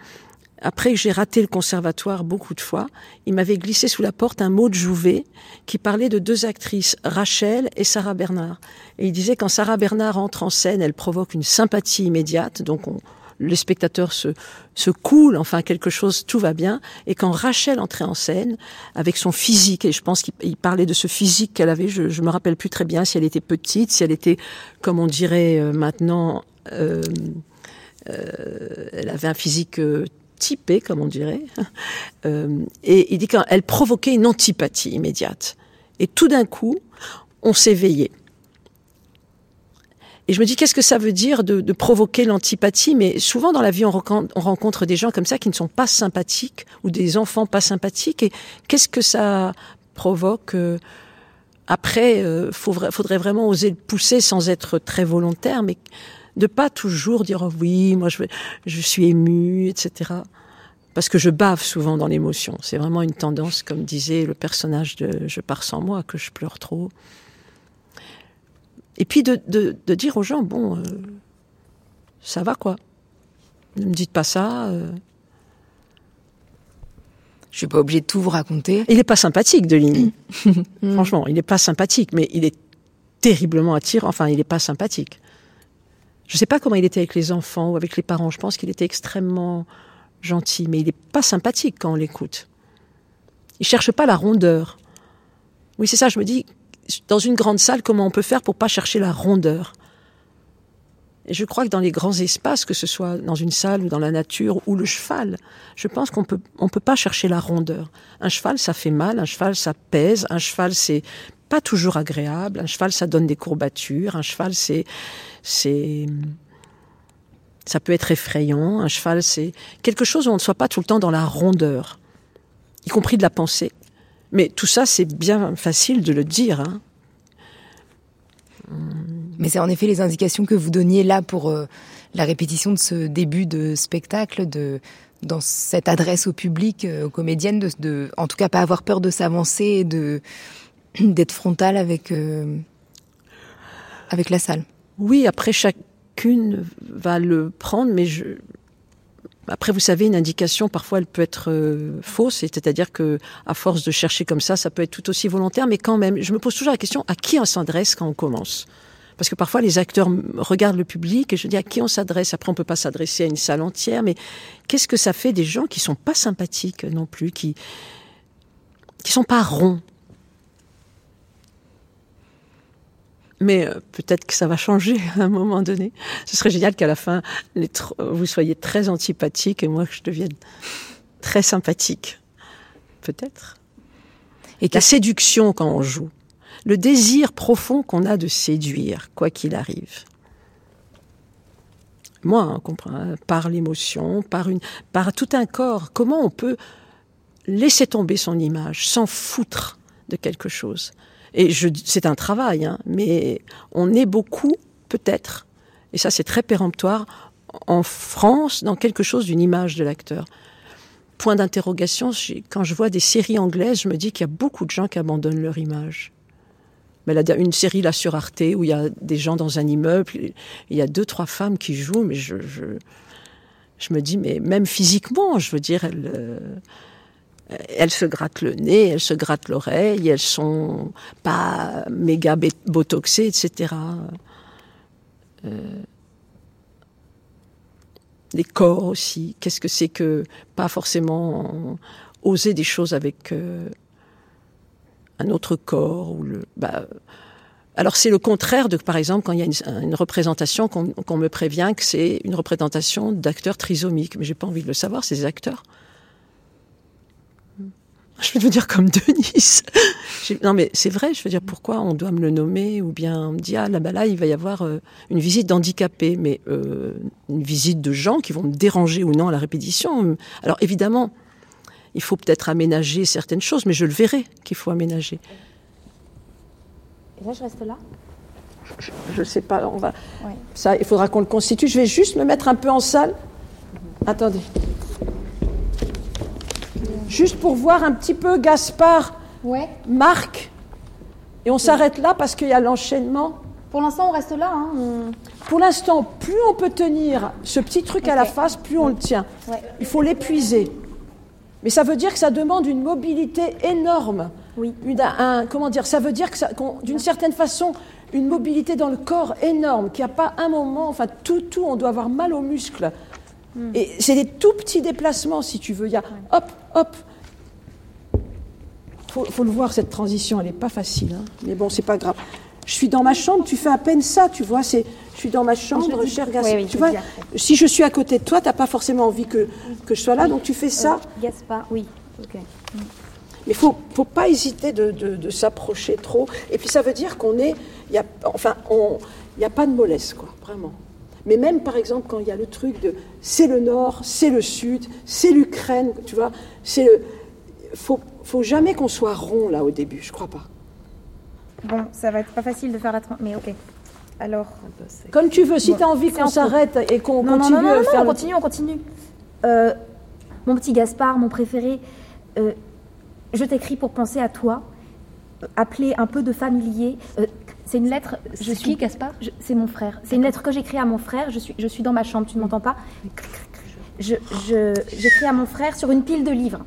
après que j'ai raté le conservatoire beaucoup de fois, il m'avait glissé sous la porte un mot de Jouvet qui parlait de deux actrices, Rachel et Sarah Bernhardt. Et il disait quand Sarah Bernhardt entre en scène, elle provoque une sympathie immédiate, donc les spectateurs se coulent, enfin quelque chose, tout va bien. Et quand Rachel entrait en scène, avec son physique, et je pense qu'il parlait de ce physique qu'elle avait, je me rappelle plus très bien si elle était petite, si elle était, comme on dirait maintenant, elle avait un physique typée, comme on dirait, et il dit qu'elle provoquait une antipathie immédiate. Et tout d'un coup, on s'éveillait. Et je me dis, qu'est-ce que ça veut dire de provoquer l'antipathie ? Mais souvent dans la vie, on rencontre des gens comme ça qui ne sont pas sympathiques, ou des enfants pas sympathiques, et qu'est-ce que ça provoque ? Après, faudrait vraiment oser le pousser sans être très volontaire, mais de pas toujours dire oh oui, moi je suis émue, etc. Parce que je bave souvent dans l'émotion. C'est vraiment une tendance, comme disait le personnage de Je pars sans moi, que je pleure trop. Et puis de dire aux gens, bon, ça va quoi. Ne me dites pas ça. Je suis pas obligée de tout vous raconter. Il n'est pas sympathique, Deligny. Franchement, il n'est pas sympathique, mais il est terriblement attirant. Enfin, il n'est pas sympathique. Je ne sais pas comment il était avec les enfants ou avec les parents. Je pense qu'il était extrêmement gentil, mais il n'est pas sympathique quand on l'écoute. Il ne cherche pas la rondeur. Oui, c'est ça, je me dis, dans une grande salle, comment on peut faire pour ne pas chercher la rondeur ? Et je crois que dans les grands espaces, que ce soit dans une salle ou dans la nature ou le cheval, je pense qu'on peut pas chercher la rondeur. Un cheval, ça fait mal, un cheval, ça pèse, un cheval, c'est pas toujours agréable, un cheval, ça donne des courbatures, un cheval, ça peut être effrayant, un cheval, c'est quelque chose où on ne soit pas tout le temps dans la rondeur, y compris de la pensée. Mais tout ça, c'est bien facile de le dire, hein. Mais c'est en effet les indications que vous donniez là pour la répétition de ce début de spectacle, dans cette adresse au public, aux comédiennes, en tout cas pas avoir peur de s'avancer et d'être frontale avec la salle. Oui, après chacune va le prendre, mais après vous savez, une indication parfois elle peut être fausse, c'est-à-dire que à force de chercher comme ça peut être tout aussi volontaire, mais quand même, je me pose toujours la question à qui on s'adresse quand on commence. Parce que parfois, les acteurs regardent le public et je dis à qui on s'adresse. Après, on ne peut pas s'adresser à une salle entière, mais qu'est-ce que ça fait des gens qui ne sont pas sympathiques non plus, qui ne sont pas ronds. Mais peut-être que ça va changer à un moment donné. Ce serait génial qu'à la fin, vous soyez très antipathique et moi, que je devienne très sympathique. Peut-être. Et la séduction quand on joue. Le désir profond qu'on a de séduire, quoi qu'il arrive. Moi, on comprend, hein, par l'émotion, par tout un corps. Comment on peut laisser tomber son image, s'en foutre de quelque chose ? Et c'est un travail, hein, mais on est beaucoup, peut-être, et ça c'est très péremptoire, en France, dans quelque chose d'une image de l'acteur. Point d'interrogation, quand je vois des séries anglaises, je me dis qu'il y a beaucoup de gens qui abandonnent leur image. Mais là, une série là sur Arte où il y a des gens dans un immeuble, il y a 2-3 femmes qui jouent, mais je me dis, mais même physiquement, je veux dire, elles se grattent le nez, elles se grattent l'oreille, elles sont pas méga botoxées, etc. Les corps aussi, qu'est-ce que c'est que pas forcément oser des choses avec un autre corps ou alors c'est le contraire de, par exemple, quand il y a une représentation qu'on me prévient que c'est une représentation d'acteurs trisomiques, mais j'ai pas envie de le savoir, c'est des acteurs. Je vais dire comme Denis. Non mais c'est vrai, je veux dire pourquoi on doit me le nommer ou bien on me dit là il va y avoir une visite d'handicapés, mais une visite de gens qui vont me déranger ou non à la répétition. Alors évidemment, il faut peut-être aménager certaines choses, mais je le verrai qu'il faut aménager. Et là, je reste là ? Je sais pas, on va... Oui. Ça, il faudra qu'on le constitue. Je vais juste me mettre un peu en salle. Attendez. Juste pour voir un petit peu Gaspard, ouais. Marc. Et on s'arrête là parce qu'il y a l'enchaînement. Pour l'instant, on reste là. Hein. Pour l'instant, plus on peut tenir ce petit truc à la face, plus on le tient. Ouais. Il faut l'épuiser. Mais ça veut dire que ça demande une mobilité énorme. Oui. Ça veut dire qu'on, d'une certaine façon, une mobilité dans le corps énorme, qu'il n'y a pas un moment, enfin tout, on doit avoir mal aux muscles. Et c'est des tout petits déplacements, si tu veux. Il y a hop. Faut le voir, cette transition, elle n'est pas facile. Hein. Mais bon, c'est pas grave. Je suis dans ma chambre, tu fais à peine ça, tu vois. Je suis dans ma chambre, cher Gaspard. Oui, tu vois, si je suis à côté de toi, tu n'as pas forcément envie que je sois là, donc tu fais ça. Gaspard, oui. Okay. Mais il ne faut pas hésiter de s'approcher trop. Et puis ça veut dire il n'y a pas de mollesse, quoi, vraiment. Mais même, par exemple, quand il y a le truc de c'est le Nord, c'est le Sud, c'est l'Ukraine, tu vois, faut jamais qu'on soit rond, là, au début, je ne crois pas. Bon, ça va être pas facile de faire mais ok. Alors, comme tu veux, si bon, tu as envie qu'on s'arrête et qu'on continue à faire... on continue. Mon petit Gaspard, mon préféré, je t'écris pour penser à toi, appeler un peu de familier. C'est une lettre... Qui, Gaspard ? C'est mon frère. C'est une lettre que j'écris à mon frère. Je suis dans ma chambre, tu ne m'entends pas ? J'écris à mon frère sur une pile de livres.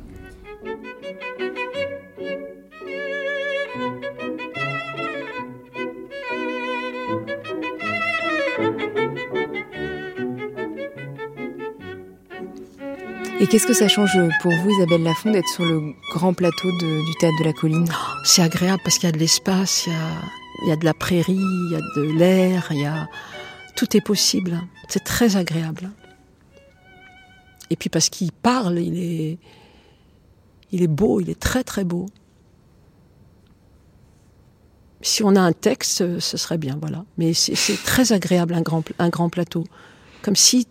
Et qu'est-ce que ça change pour vous, Isabelle Lafon, d'être sur le grand plateau du Théâtre de la Colline ? C'est agréable parce qu'il y a de l'espace, il y a de la prairie, il y a de l'air, tout est possible. C'est très agréable. Et puis parce qu'il parle, il est beau, il est très très beau. Si on a un texte, ce serait bien, voilà. Mais c'est très agréable, un grand plateau. Comme si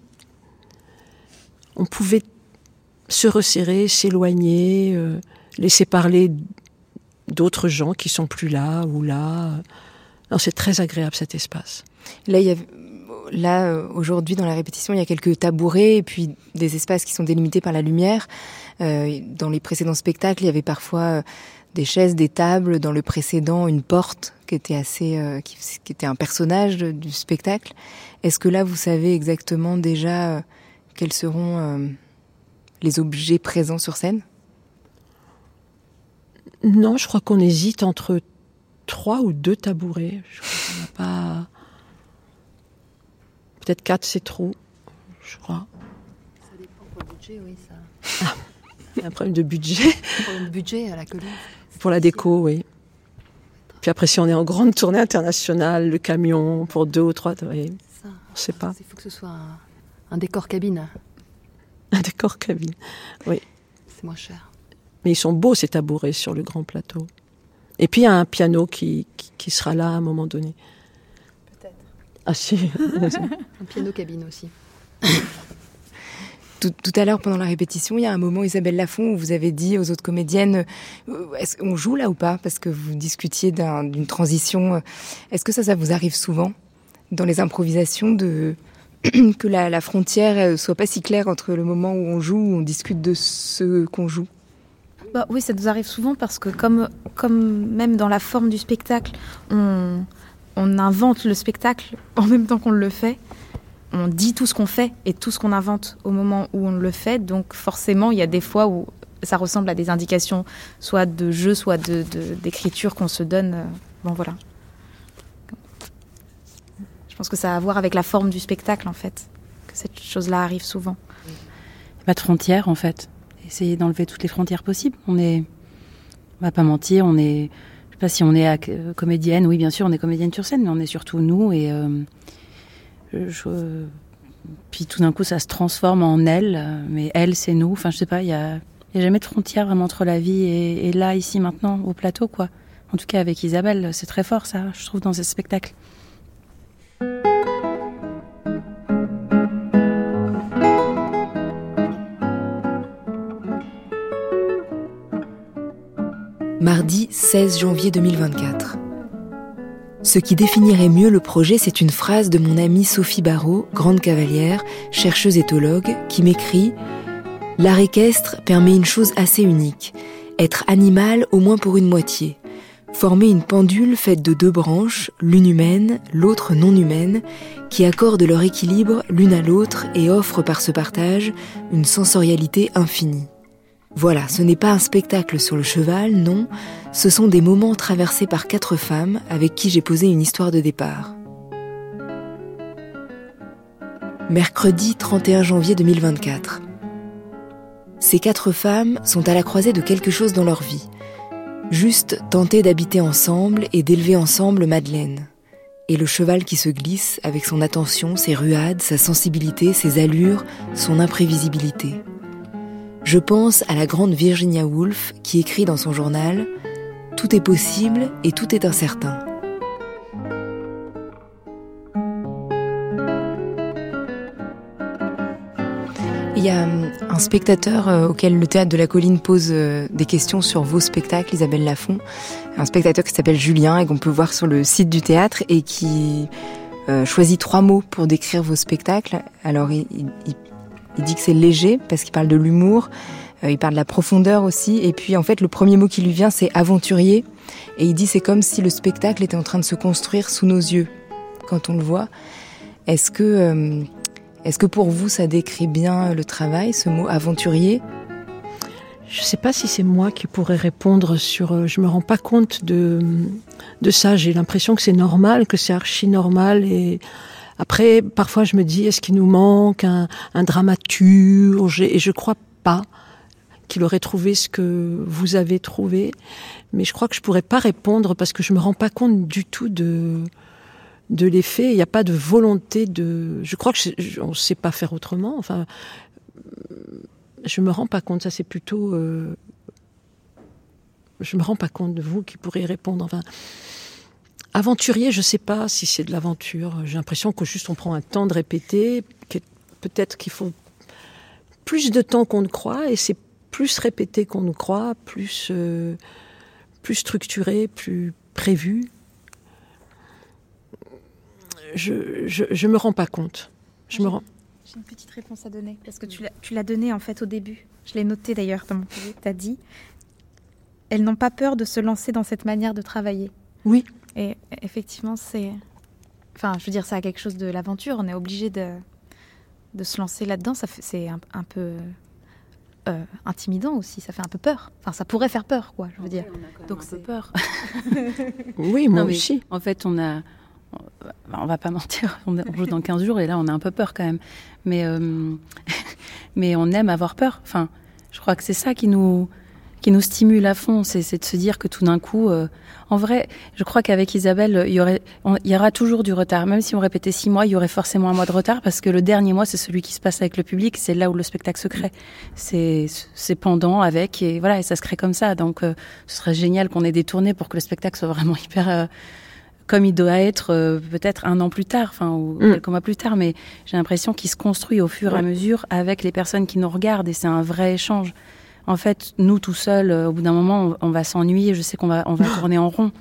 on pouvait se resserrer, s'éloigner, laisser parler d'autres gens qui sont plus là ou là. Non, c'est très agréable cet espace. Là, aujourd'hui, dans la répétition, il y a quelques tabourets et puis des espaces qui sont délimités par la lumière. Dans les précédents spectacles, il y avait parfois des chaises, des tables. Dans le précédent, une porte qui était qui était un personnage du spectacle. Est-ce que là, vous savez exactement déjà quels seront les objets présents sur scène ? Non, je crois qu'on hésite entre 3 ou 2 tabourets. Je crois qu'on n'a pas... Peut-être 4, c'est trop, je crois. Ça dépend pour le budget, oui, ça. Ah, il y a un problème de budget. Pour le budget à la Colline. Pour la déco, oui. Puis après, si on est en grande tournée internationale, le camion pour 2 ou 3, oui. Ça, on ne sait pas. Il faut que ce soit un décor cabine. Un décor cabine, oui. C'est moins cher. Mais ils sont beaux, ces tabourets sur le grand plateau. Et puis, il y a un piano qui sera là à un moment donné. Ah si. Un piano cabine aussi. Tout à l'heure, pendant la répétition, il y a un moment, Isabelle Lafon, où vous avez dit aux autres comédiennes, est-ce qu'on joue là ou pas ? Parce que vous discutiez d'une transition. Est-ce que ça vous arrive souvent, dans les improvisations, que la frontière soit pas si claire entre le moment où on joue, où on discute de ce qu'on joue ? Bah, oui, ça nous arrive souvent parce que comme même dans la forme du spectacle, on invente le spectacle en même temps qu'on le fait. On dit tout ce qu'on fait et tout ce qu'on invente au moment où on le fait. Donc forcément, il y a des fois où ça ressemble à des indications, soit de jeu, soit d'écriture qu'on se donne. Bon, voilà. Je pense que ça a à voir avec la forme du spectacle, en fait, que cette chose-là arrive souvent. Pas de frontières, en fait. Essayer d'enlever toutes les frontières possibles. On va pas mentir, Je sais pas si on est comédienne, oui bien sûr on est comédienne sur scène, mais on est surtout nous et puis tout d'un coup ça se transforme en elle, mais elle c'est nous, enfin je sais pas, il y a jamais de frontière vraiment entre la vie et là, ici, maintenant, au plateau quoi. En tout cas avec Isabelle, c'est très fort ça, je trouve dans ce spectacle. Mardi 16 janvier 2024. Ce qui définirait mieux le projet, c'est une phrase de mon amie Sophie Barrault, grande cavalière, chercheuse éthologue, qui m'écrit « L'art équestre permet une chose assez unique, être animal au moins pour une moitié, former une pendule faite de 2 branches, l'une humaine, l'autre non humaine, qui accordent leur équilibre l'une à l'autre et offrent par ce partage une sensorialité infinie. » Voilà, ce n'est pas un spectacle sur le cheval, non, ce sont des moments traversés par 4 femmes avec qui j'ai posé une histoire de départ. Mercredi 31 janvier 2024. Ces 4 femmes sont à la croisée de quelque chose dans leur vie. Juste tenter d'habiter ensemble et d'élever ensemble Madeleine. Et le cheval qui se glisse avec son attention, ses ruades, sa sensibilité, ses allures, son imprévisibilité. Je pense à la grande Virginia Woolf qui écrit dans son journal « Tout est possible et tout est incertain ». Il y a un spectateur auquel le Théâtre de la Colline pose des questions sur vos spectacles, Isabelle Lafon. Un spectateur qui s'appelle Julien et qu'on peut voir sur le site du théâtre et qui choisit 3 mots pour décrire vos spectacles. Alors il dit que c'est léger parce qu'il parle de l'humour, il parle de la profondeur aussi, et puis en fait le premier mot qui lui vient c'est aventurier, et il dit c'est comme si le spectacle était en train de se construire sous nos yeux quand on le voit. Est-ce que pour vous ça décrit bien le travail, ce mot aventurier? Je ne sais pas si c'est moi qui pourrais répondre sur... Je ne me rends pas compte de ça. J'ai l'impression que c'est normal, que c'est archi-normal. Et après, parfois, je me dis, est-ce qu'il nous manque un dramaturge? Et je ne crois pas qu'il aurait trouvé ce que vous avez trouvé. Mais je crois que je ne pourrais pas répondre parce que je ne me rends pas compte du tout de l'effet. Il n'y a pas de volonté de... Je crois qu'on ne sait pas faire autrement. Enfin... Je me rends pas compte, ça c'est plutôt... Je me rends pas compte de vous qui pourriez répondre. Enfin, aventurier, je sais pas si c'est de l'aventure. J'ai l'impression que juste on prend un temps de répéter, que peut-être qu'il faut plus de temps qu'on ne croit, et c'est plus répété qu'on ne croit, plus structuré, plus prévu. Je me rends pas compte. J'ai une petite réponse à donner, parce que tu l'as donnée en fait au début. Je l'ai notée d'ailleurs dans mon courrier. Tu as dit, elles n'ont pas peur de se lancer dans cette manière de travailler. Oui. Et effectivement, c'est... Enfin, je veux dire, ça a quelque chose de l'aventure. On est obligé de se lancer là-dedans. Ça fait, c'est un peu intimidant aussi. Ça fait un peu peur. Enfin, ça pourrait faire peur, quoi, je veux dire. Donc, c'est peur. Oui, moi aussi. En fait, on va pas mentir, on joue dans 15 jours et là on a un peu peur quand même, mais on aime avoir peur. Enfin, je crois que c'est ça qui nous stimule à fond, c'est de se dire que tout d'un coup, en vrai, je crois qu'avec Isabelle, il y aura toujours du retard. Même si on répétait 6 mois, il y aurait forcément un mois de retard parce que le dernier mois, c'est celui qui se passe avec le public, c'est là où le spectacle se crée. C'est pendant, avec, et voilà, et ça se crée comme ça. Donc, ce serait génial qu'on ait des tournées pour que le spectacle soit vraiment hyper... comme il doit être peut-être 1 an plus tard, enfin, ou quelques mois plus tard, mais j'ai l'impression qu'il se construit au fur et à mesure avec les personnes qui nous regardent, et c'est un vrai échange. En fait, nous tout seuls, au bout d'un moment, on va s'ennuyer, je sais qu'on va tourner en rond,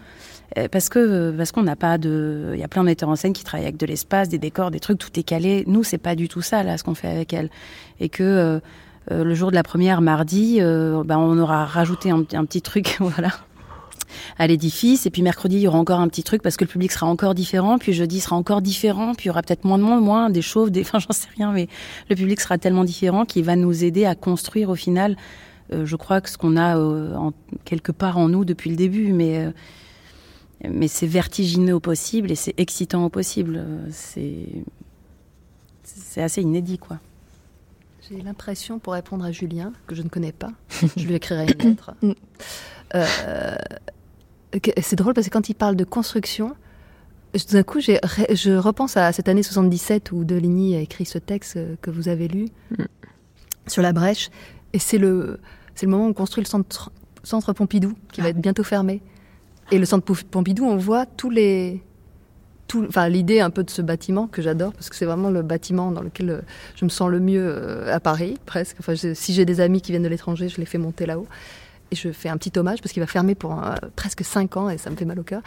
parce qu'on n'a pas de... Il y a plein de metteurs en scène qui travaillent avec de l'espace, des décors, des trucs, tout est calé. Nous, c'est pas du tout ça, là, ce qu'on fait avec elle. Et que... le jour de la première, mardi, on aura rajouté un petit truc, voilà... à l'édifice, et puis mercredi il y aura encore un petit truc parce que le public sera encore différent, puis jeudi sera encore différent, puis il y aura peut-être moins de monde, moins des chauves, enfin j'en sais rien, mais le public sera tellement différent qu'il va nous aider à construire au final, je crois que ce qu'on a quelque part en nous depuis le début, mais c'est vertigineux au possible et c'est excitant au possible, c'est assez inédit, quoi. J'ai l'impression, pour répondre à Julien, que je ne connais pas, je lui écrirai une lettre. C'est drôle parce que quand il parle de construction, tout d'un coup, je repense à cette année 77 où Deligny a écrit ce texte que vous avez lu, sur la brèche. Et c'est le moment où on construit le centre Pompidou, qui va être bientôt fermé. Et le centre Pompidou, on voit l'idée un peu de ce bâtiment que j'adore, parce que c'est vraiment le bâtiment dans lequel je me sens le mieux à Paris, presque. Enfin, si j'ai des amis qui viennent de l'étranger, je les fais monter là-haut. Et je fais un petit hommage parce qu'il va fermer pour presque 5 ans et ça me fait mal au cœur.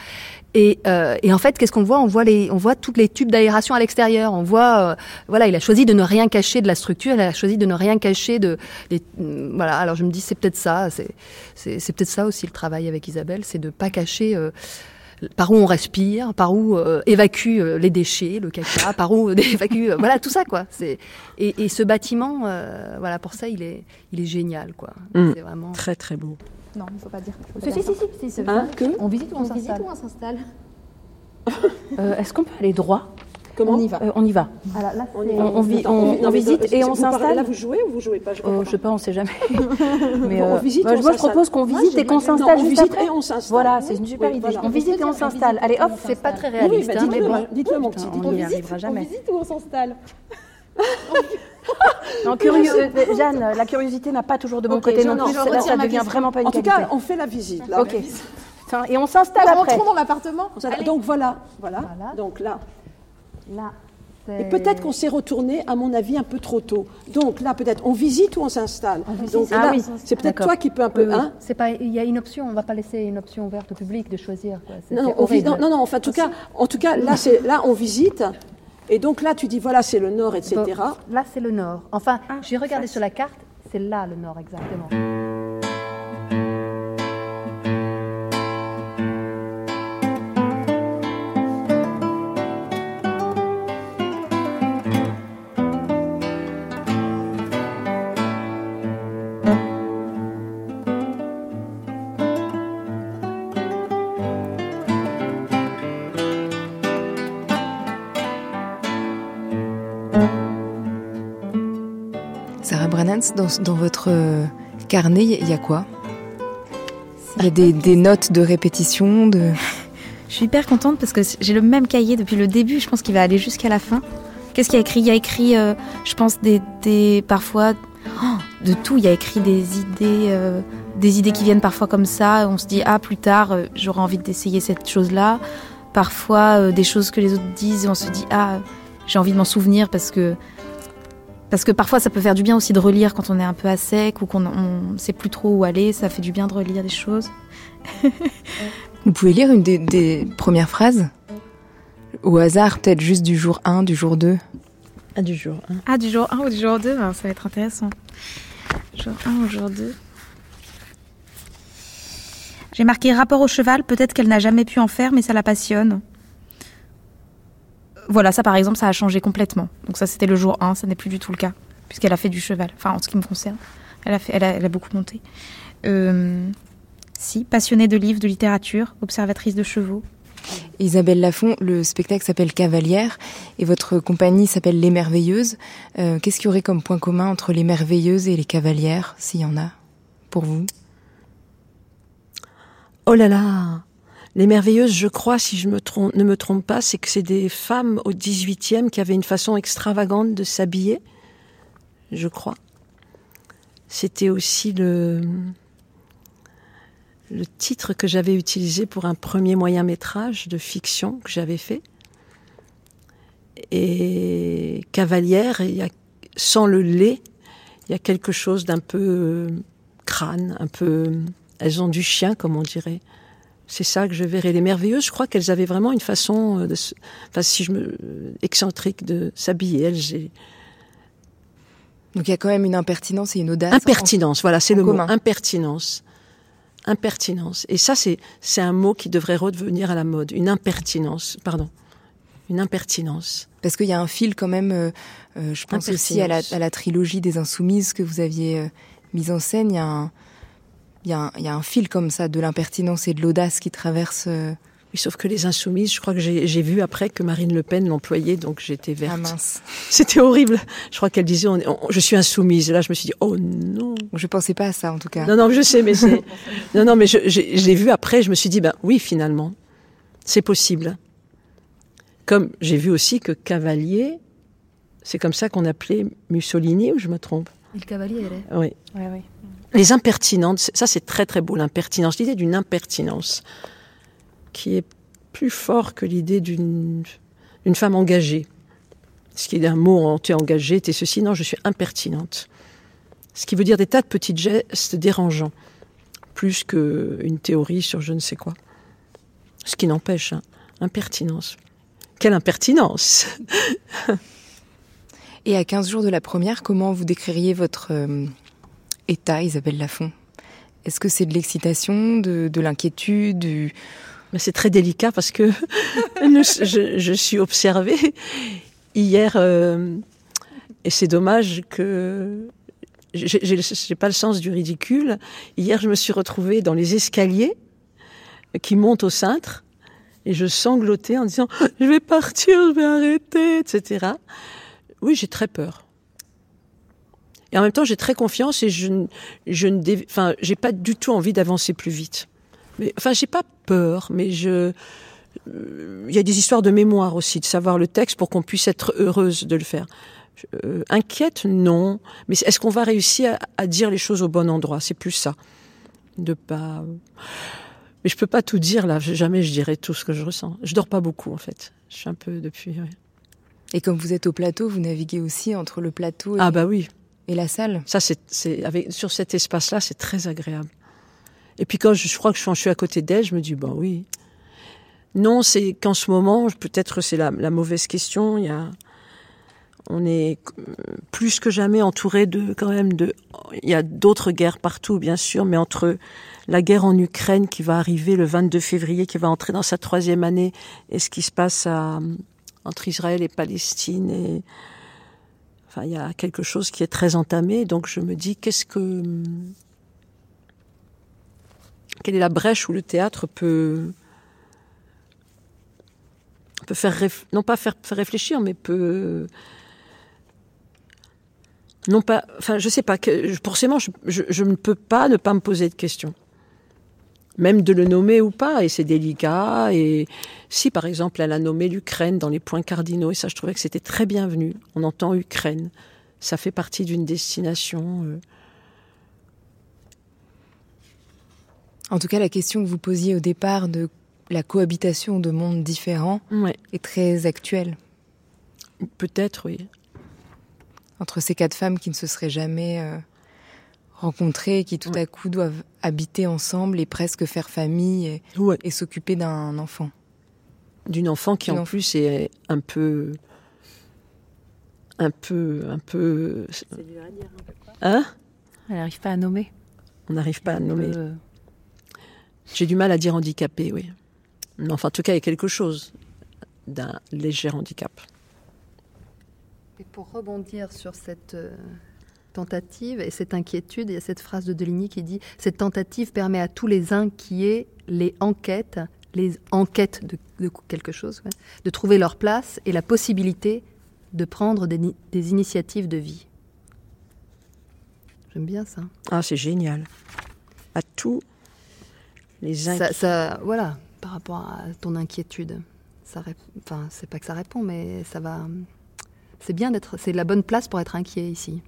Et en fait, qu'est-ce qu'on voit ? On voit tous les tubes d'aération à l'extérieur. On voit, il a choisi de ne rien cacher de la structure. Il a choisi de ne rien cacher . Alors je me dis, c'est peut-être ça. C'est peut-être ça aussi le travail avec Isabelle, c'est de pas cacher. Par où on respire, par où évacue les déchets, le caca, par où évacue... tout ça, quoi. Et ce bâtiment, pour ça, il est génial, quoi. C'est vraiment... Très, très beau. Non, il ne faut pas dire... Si, on visite ou on s'installe Est-ce qu'on peut aller droit ? Comment on y va. Alors, là, on visite et on s'installe. Là, vous jouez ou vous jouez pas ? Je sais pas, on sait jamais. Mais je propose qu'on visite et qu'on s'installe. On visite et on s'installe. Voilà, c'est une super idée. On visite et on s'installe. Allez, hop, c'est pas très réaliste. Dites-le, mon petit. On visite ou on s'installe ? Non, Jeanne, la curiosité n'a pas toujours de bon côté. Non, ça devient vraiment pas une qualité. En tout cas, on fait la visite. Ok. Et on s'installe après. On rentre dans l'appartement. Donc voilà. Donc là. Là, Et peut-être qu'on s'est retourné, à mon avis, un peu trop tôt. Donc là, peut-être, on visite ou on s'installe. Donc là, oui, c'est peut-être toi qui peux un peu. Oui, oui. Hein, c'est pas, il y a une option. On ne va pas laisser une option ouverte au public de choisir. Quoi. Non. Enfin, en tout cas, là, on visite. Et donc là, tu dis voilà, c'est le nord, etc. Donc, là, c'est le nord. Enfin, j'ai regardé sur la carte. C'est là le nord exactement. Dans votre carnet, il y a quoi? Il y a des notes de répétition de... Je suis hyper contente parce que j'ai le même cahier depuis le début. Je pense qu'il va aller jusqu'à la fin. Qu'est-ce qu'il y a écrit? Il y a écrit, je pense, parfois... de tout, il y a écrit des idées qui viennent parfois comme ça. On se dit, plus tard, j'aurai envie d'essayer cette chose-là. Parfois, des choses que les autres disent et on se dit, j'ai envie de m'en souvenir parce que... parfois, ça peut faire du bien aussi de relire quand on est un peu à sec ou qu'on ne sait plus trop où aller. Ça fait du bien de relire des choses. Vous pouvez lire une des premières phrases? Au hasard, peut-être juste du jour 1, du jour 2. Du jour 1 ou du jour 2, ça va être intéressant. Jour 1 ou jour 2. J'ai marqué rapport au cheval, peut-être qu'elle n'a jamais pu en faire, mais ça la passionne. Voilà, ça par exemple, ça a changé complètement. Donc ça, c'était le jour 1, ça n'est plus du tout le cas, puisqu'elle a fait du cheval, enfin en ce qui me concerne. Elle a beaucoup monté. Passionnée de livres, de littérature, observatrice de chevaux. Isabelle Lafon, le spectacle s'appelle Cavalière, et votre compagnie s'appelle Les Merveilleuses. Qu'est-ce qu'il y aurait comme point commun entre Les Merveilleuses et Les Cavalières, s'il y en a, pour vous? Oh là là! Les Merveilleuses, je crois, si je ne me trompe pas, c'est que c'est des femmes au 18e qui avaient une façon extravagante de s'habiller, je crois. C'était aussi le titre que j'avais utilisé pour un premier moyen-métrage de fiction que j'avais fait. Et Cavalière, sans le lait, il y a quelque chose d'un peu crâne, un peu... Elles ont du chien, comme on dirait. C'est ça que je verrais. Les Merveilleuses, je crois qu'elles avaient vraiment une façon excentrique de s'habiller. Donc il y a quand même une impertinence et une audace. Impertinence, voilà, c'est le mot. Impertinence. Et ça, c'est un mot qui devrait redevenir à la mode. Une impertinence. Parce qu'il y a un fil quand même, je pense aussi à la trilogie des Insoumises que vous aviez mise en scène. Il y a un fil comme ça de l'impertinence et de l'audace qui traverse... Oui, sauf que les Insoumises, je crois que j'ai vu après que Marine Le Pen l'employait, donc j'étais verte. Ah mince. C'était horrible. Je crois qu'elle disait je suis insoumise. Et là, je me suis dit oh non. Je pensais pas à ça en tout cas. Non, je sais, mais c'est... non, mais je l'ai vu après, je me suis dit oui, finalement, c'est possible. Comme j'ai vu aussi que Cavalier, c'est comme ça qu'on appelait Mussolini, ou je me trompe? Le Cavalier, elle est. Oui. Ouais, oui. Les impertinentes, ça c'est très très beau, l'impertinence, l'idée d'une impertinence qui est plus forte que l'idée d'une femme engagée. Ce qui est un mot, t'es engagée, t'es ceci, non, je suis impertinente. Ce qui veut dire des tas de petits gestes dérangeants, plus qu'une théorie sur je ne sais quoi. Ce qui n'empêche, impertinence. Quelle impertinence! Et à 15 jours de la première, comment vous décririez votre... état, Isabelle Lafon? Est-ce que c'est de l'excitation, de l'inquiétude, C'est très délicat parce que je suis observée hier, et c'est dommage que j'ai pas le sens du ridicule. Hier, je me suis retrouvée dans les escaliers qui montent au cintre et je sanglotais en disant « Je vais partir, je vais arrêter », etc. Oui, j'ai très peur. Et en même temps, j'ai très confiance et j'ai pas du tout envie d'avancer plus vite. Mais, j'ai pas peur, mais il y a des histoires de mémoire aussi, de savoir le texte pour qu'on puisse être heureuse de le faire. Inquiète, non. Mais est-ce qu'on va réussir à dire les choses au bon endroit? C'est plus ça. Mais je peux pas tout dire là. Jamais je dirai tout ce que je ressens. Je dors pas beaucoup en fait. Je suis un peu depuis. Ouais. Et comme vous êtes au plateau, vous naviguez aussi entre le plateau et, ah bah oui. et la salle. Ça, sur cet espace-là, c'est très agréable. Et puis quand je crois que je suis à côté d'elle, je me dis, bon oui. Non, c'est qu'en ce moment, peut-être c'est la mauvaise question, on est plus que jamais entouré il y a d'autres guerres partout, bien sûr, mais entre la guerre en Ukraine qui va arriver le 22 février, qui va entrer dans sa 3e année, et ce qui se passe entre Israël et Palestine, et, enfin, il y a quelque chose qui est très entamé, donc je me dis, quelle est la brèche où le théâtre peut je ne peux pas ne pas me poser de questions. Même de le nommer ou pas, et c'est délicat. Et si, par exemple, elle a nommé l'Ukraine dans les points cardinaux, et ça, je trouvais que c'était très bienvenu. On entend Ukraine. Ça fait partie d'une destination. En tout cas, la question que vous posiez au départ de la cohabitation de mondes différents est très actuelle. Peut-être, oui. Entre ces 4 femmes qui ne se seraient jamais rencontrées, qui tout à coup doivent habiter ensemble et presque faire famille et s'occuper d'un enfant. D'une enfant qui en plus est un peu... C'est dur à dire, un peu quoi. Hein ? Elle n'arrive pas à nommer. On n'arrive pas à nommer. J'ai du mal à dire handicapé, oui. Mais enfin, en tout cas, il y a quelque chose d'un léger handicap. Et pour rebondir sur cette tentative et cette inquiétude, il y a cette phrase de Deligny qui dit « Cette tentative permet à tous les inquiets, les enquêtes de quelque chose, de trouver leur place et la possibilité de prendre des initiatives de vie. » J'aime bien ça. Ah, c'est génial. À tout... Voilà, par rapport à ton inquiétude, c'est pas que ça répond, mais ça va. C'est bien c'est la bonne place pour être inquiet ici.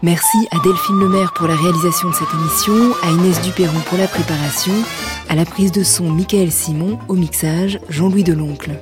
Merci à Delphine Lemaire pour la réalisation de cette émission, à Inès Duperron pour la préparation, à la prise de son Michael Simon, au mixage Jean-Louis Deloncle.